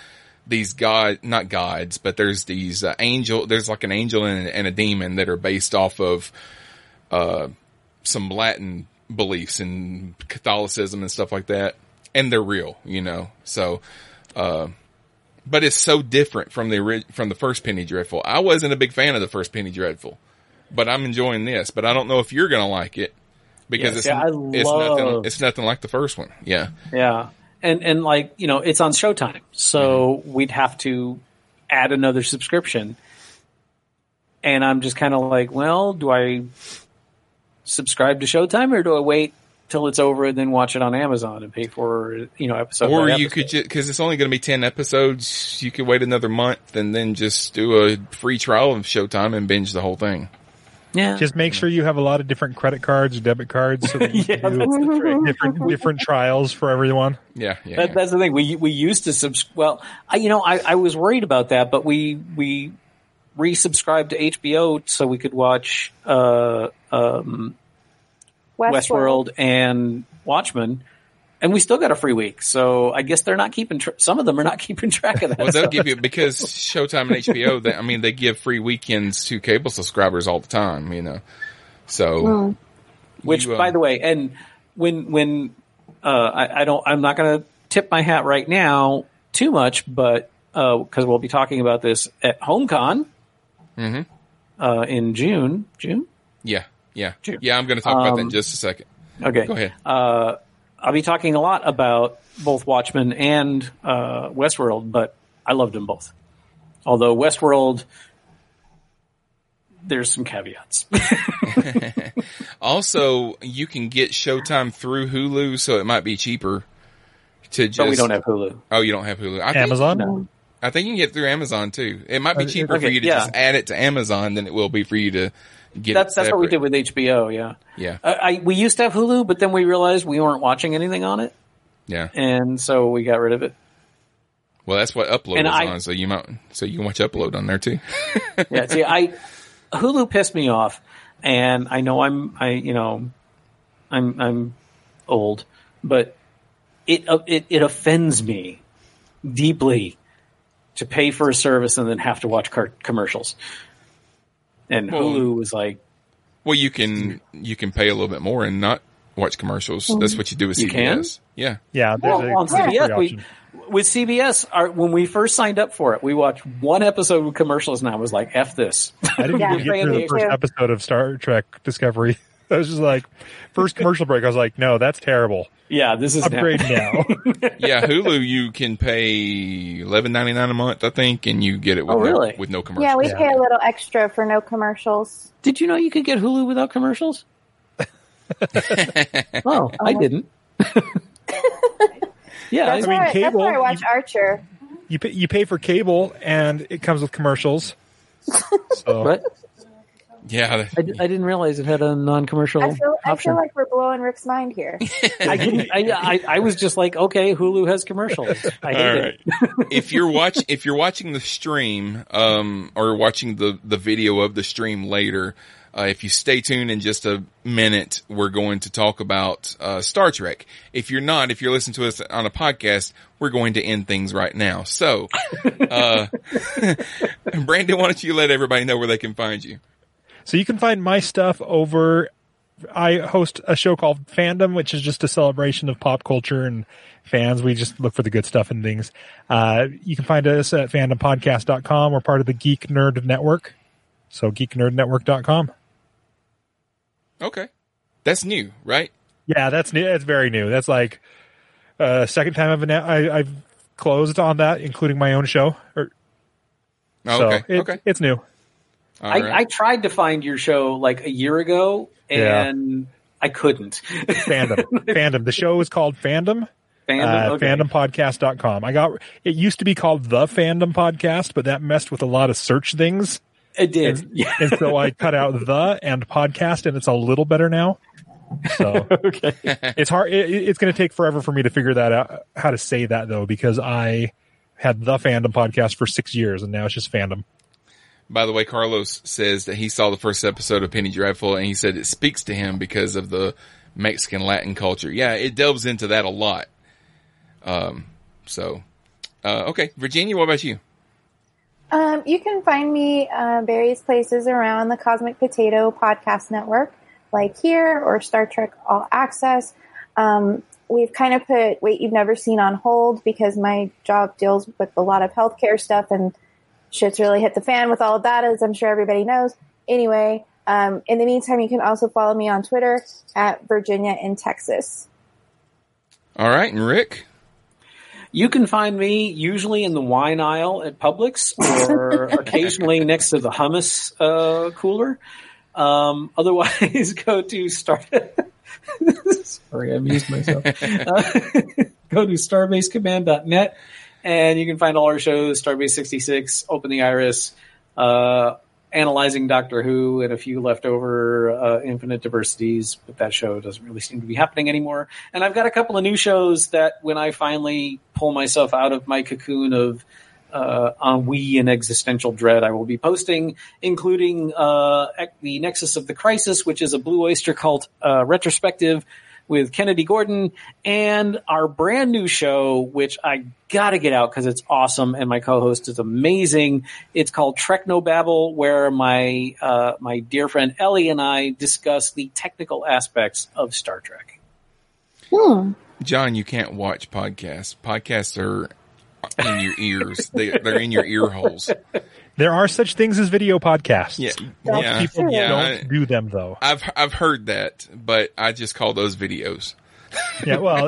an angel and a demon that are based off of some Latin beliefs and Catholicism and stuff like that, and they're real, so. But it's so different from the first Penny Dreadful. I wasn't a big fan of the first Penny Dreadful, but I'm enjoying this. But I don't know if you're going to like it because it's nothing like the first one. Yeah, yeah, and it's on Showtime, so we'd have to add another subscription. And I'm just kind of like, well, do I subscribe to Showtime or do I wait till it's over and then watch it on Amazon and pay for, episode by episode? Or you could just, because it's only going to be 10 episodes, you could wait another month and then just do a free trial of Showtime and binge the whole thing. Yeah. Just make sure you have a lot of different credit cards or debit cards so that you can do different trials for everyone. Yeah, yeah. That's the thing. We used to subscribe. Well, I was worried about that, but we resubscribed to HBO so we could watch Westworld and Watchmen, and we still got a free week. So I guess they're not keeping some of them are not keeping track of that. Well, they'll give you, because Showtime and HBO, they give free weekends to cable subscribers all the time, So, by the way, and when I'm not going to tip my hat right now too much, but because we'll be talking about this at HomeCon in June. Yeah. Yeah, true. Yeah, I'm going to talk about that in just a second. Okay. Go ahead. I'll be talking a lot about both Watchmen and Westworld, but I loved them both. Although Westworld, there's some caveats. Also, you can get Showtime through Hulu, so it might be cheaper to just... But we don't have Hulu. Oh, you don't have Hulu. Amazon? No. I think you can get it through Amazon, too. It might be cheaper for you to just add it to Amazon than it will be for you to... That's what we did with HBO, yeah. Yeah. We used to have Hulu, but then we realized we weren't watching anything on it. Yeah. And so we got rid of it. Well, that's what Upload is on, so you can watch Upload on there too. Yeah, see, Hulu pissed me off, and I know I'm old, but it offends me deeply to pay for a service and then have to watch commercials. And Hulu was like, well, you can pay a little bit more and not watch commercials. That's what you do with CBS. Can? Yeah, yeah. Well, on CBS, when we first signed up for it, we watched one episode with commercials, and I was like, "F this!" I didn't even get through the first episode of Star Trek: Discovery. I was just like, first commercial break. I was like, "No, that's terrible." Yeah, this is upgrade now. Yeah, Hulu, you can pay $11.99 a month, I think, and you get it with no commercials. Yeah, we pay a little extra for no commercials. Did you know you could get Hulu without commercials? Oh, I didn't. Yeah, cable. That's where I watch Archer. You pay for cable, and it comes with commercials. So. What? Yeah. I didn't realize it had a non-commercial option. I feel like we're blowing Rick's mind here. I was just like, okay, Hulu has commercials. I hate it. If you're watching the stream, or watching the video of the stream later, if you stay tuned in just a minute, we're going to talk about Star Trek. If you're not, if you're listening to us on a podcast, we're going to end things right now. So, Brandon, why don't you let everybody know where they can find you? So you can find my stuff over. I host a show called Fandom, which is just a celebration of pop culture and fans. We just look for the good stuff and things. You can find us at fandompodcast.com. We're part of the Geek Nerd Network. So geeknerdnetwork.com. Okay. That's new, right? Yeah, that's new. That's very new. That's like second time I've closed on that, including my own show. It's new. Right. I tried to find your show like a year ago, and I couldn't. Fandom. The show is called Fandom. Fandompodcast.com. It used to be called The Fandom Podcast, but that messed with a lot of search things. It did. And so I cut out the and podcast, and it's a little better now. So okay. It's hard. It's going to take forever for me to figure that out, how to say that, though, because I had the Fandom Podcast for 6 years, and now it's just Fandom. By the way, Carlos says that he saw the first episode of Penny Dreadful, and he said it speaks to him because of the Mexican Latin culture. Yeah, it delves into that a lot. Okay. Virginia, what about you? You can find me various places around the Cosmic Potato Podcast Network, like here, or Star Trek All Access. We've kind of put Wait You've Never Seen on hold because my job deals with a lot of healthcare stuff, and shit's really hit the fan with all of that, as I'm sure everybody knows. Anyway, in the meantime, you can also follow me on Twitter at Virginia in Texas. All right, and Rick? You can find me usually in the wine aisle at Publix or occasionally next to the hummus cooler. Otherwise, go to Sorry, I amused myself. Go to starbasecommand.net, and you can find all our shows, Starbase 66, Open the Iris, Analyzing Doctor Who, and a few leftover Infinite Diversities, but that show doesn't really seem to be happening anymore. And I've got a couple of new shows that when I finally pull myself out of my cocoon of ennui and existential dread, I will be posting, including The Nexus of the Crisis, which is a Blue Oyster Cult retrospective with Kennedy Gordon, and our brand new show, which I gotta get out because it's awesome and my co-host is amazing. It's called Trek No Babble, where my dear friend Ellie and I discuss the technical aspects of Star Trek. Hmm. John, you can't watch podcasts. Podcasts are in your ears. They're in your ear holes. There are such things as video podcasts. Yeah. People don't do them, though. I've heard that, but I just call those videos. Yeah, well,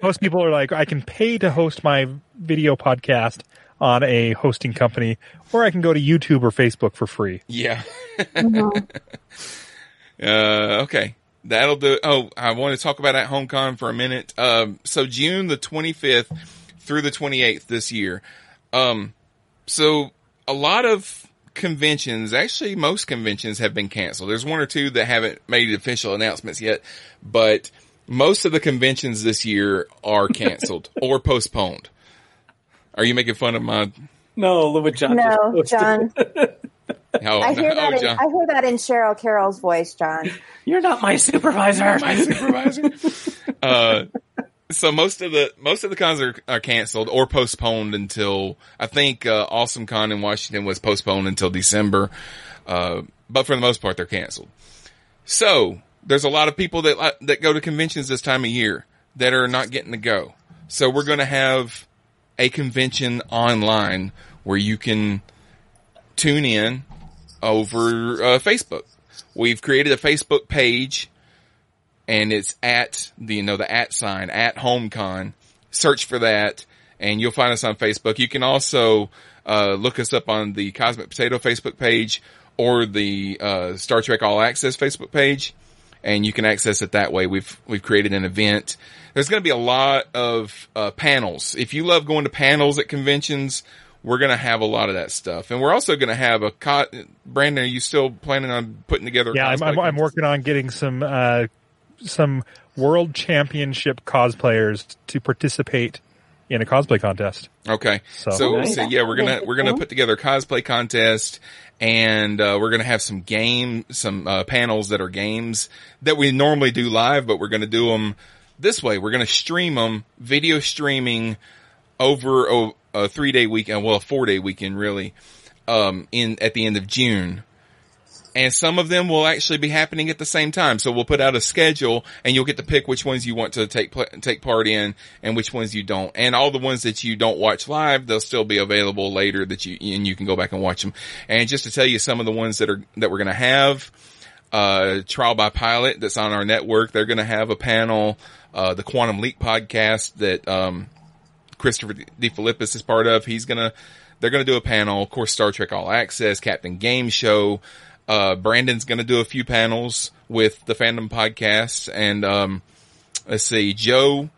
most people are like, I can pay to host my video podcast on a hosting company, or I can go to YouTube or Facebook for free. Yeah. Okay. That'll do. Oh, I want to talk about At Home Con for a minute. So June the 25th through the 28th this year. A lot of conventions, actually most conventions, have been canceled. There's one or two that haven't made official announcements yet, but most of the conventions this year are canceled or postponed. Are you making fun of my... No, look what John just posted. I hear that in Cheryl Carroll's voice, John. You're not my supervisor. So most of the cons are canceled or postponed until, I think, Awesome Con in Washington was postponed until December. But for the most part, they're canceled. So there's a lot of people that go to conventions this time of year that are not getting to go. So we're going to have a convention online where you can tune in over Facebook. We've created a Facebook page. And it's at the at sign, At Home Con. Search for that and you'll find us on Facebook. You can also, look us up on the Cosmic Potato Facebook page or the, Star Trek All Access Facebook page. And you can access it that way. We've created an event. There's going to be a lot of, panels. If you love going to panels at conventions, we're going to have a lot of that stuff. And we're also going to have a Brandon, are you still planning on putting together? Yeah, I'm working on getting some world championship cosplayers to participate in a cosplay contest. Okay. So yeah, we're going to put together a cosplay contest, and we're going to have some panels that are games that we normally do live, but we're going to do them this way. We're going to stream them, video streaming over a 3-day weekend, well, a 4-day weekend really, at the end of June. And some of them will actually be happening at the same time. So we'll put out a schedule, and you'll get to pick which ones you want to take part in and which ones you don't. And all the ones that you don't watch live, they'll still be available later and you can go back and watch them. And just to tell you some of the ones that we're going to have, Trial by Pilot that's on our network, they're going to have a panel, the Quantum Leap podcast that, Christopher DeFilippis is part of. They're going to do a panel. Of course, Star Trek All Access, Captain Game Show, Brandon's going to do a few panels with the Fandom Podcast. And, let's see, Joe,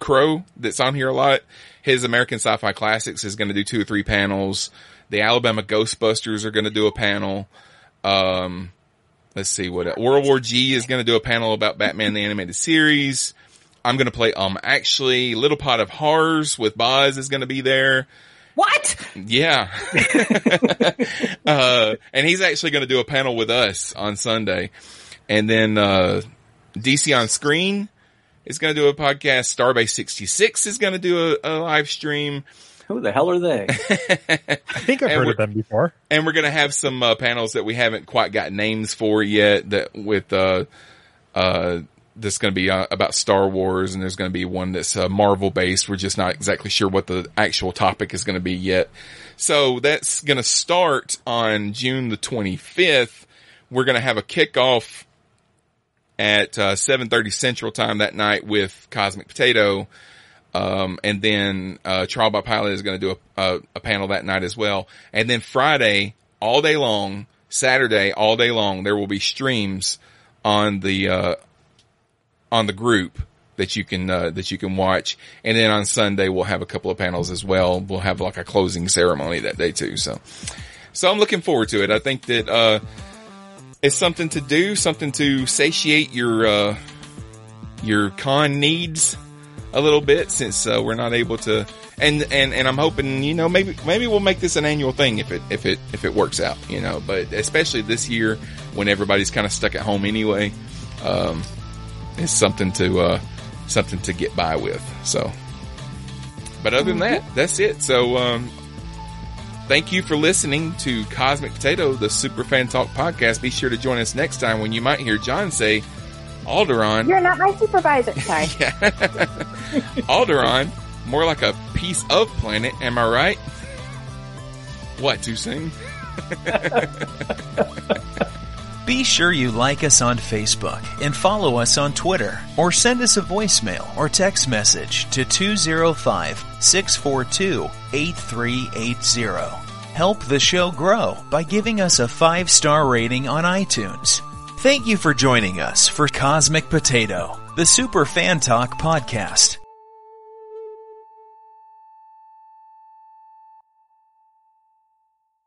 Crow, that's on here a lot. His American Sci-Fi Classics is going to do 2 or 3 panels. The Alabama Ghostbusters are going to do a panel. Let's see what World War G is going to do a panel about Batman, the Animated Series. I'm going to play, actually Little Pot of Horrors with Boz is going to be there. What? Yeah. And he's actually going to do a panel with us on Sunday. And then, DC on Screen is going to do a podcast. Starbase 66 is going to do a live stream. Who the hell are they? I think I've heard of them before. And we're going to have some, panels that we haven't quite got names for yet that's going to be about Star Wars, and there's going to be one that's Marvel based. We're just not exactly sure what the actual topic is going to be yet. So that's going to start on June the 25th. We're going to have a kickoff at 7:30 Central Time that night with Cosmic Potato. And then Trial by Pilot is going to do a panel that night as well. And then Friday all day long, Saturday all day long, there will be streams on the group that you can watch. And then on Sunday, we'll have a couple of panels as well. We'll have like a closing ceremony that day too. So I'm looking forward to it. I think that, it's something to do, something to satiate your con needs a little bit, since, we're not able to, and I'm hoping, maybe we'll make this an annual thing if it works out, but especially this year when everybody's kind of stuck at home anyway, it's something to get by with. So, but other than that, that's it. So, thank you for listening to Cosmic Potato, the Super Fan Talk podcast. Be sure to join us next time when you might hear John say, "Alderaan, you're not my supervisor." Sorry, Alderaan, more like a piece of planet. Am I right? What, too soon? Be sure you like us on Facebook and follow us on Twitter, or send us a voicemail or text message to 205-642-8380. Help the show grow by giving us a 5-star rating on iTunes. Thank you for joining us for Cosmic Potato, the Super Fan Talk podcast.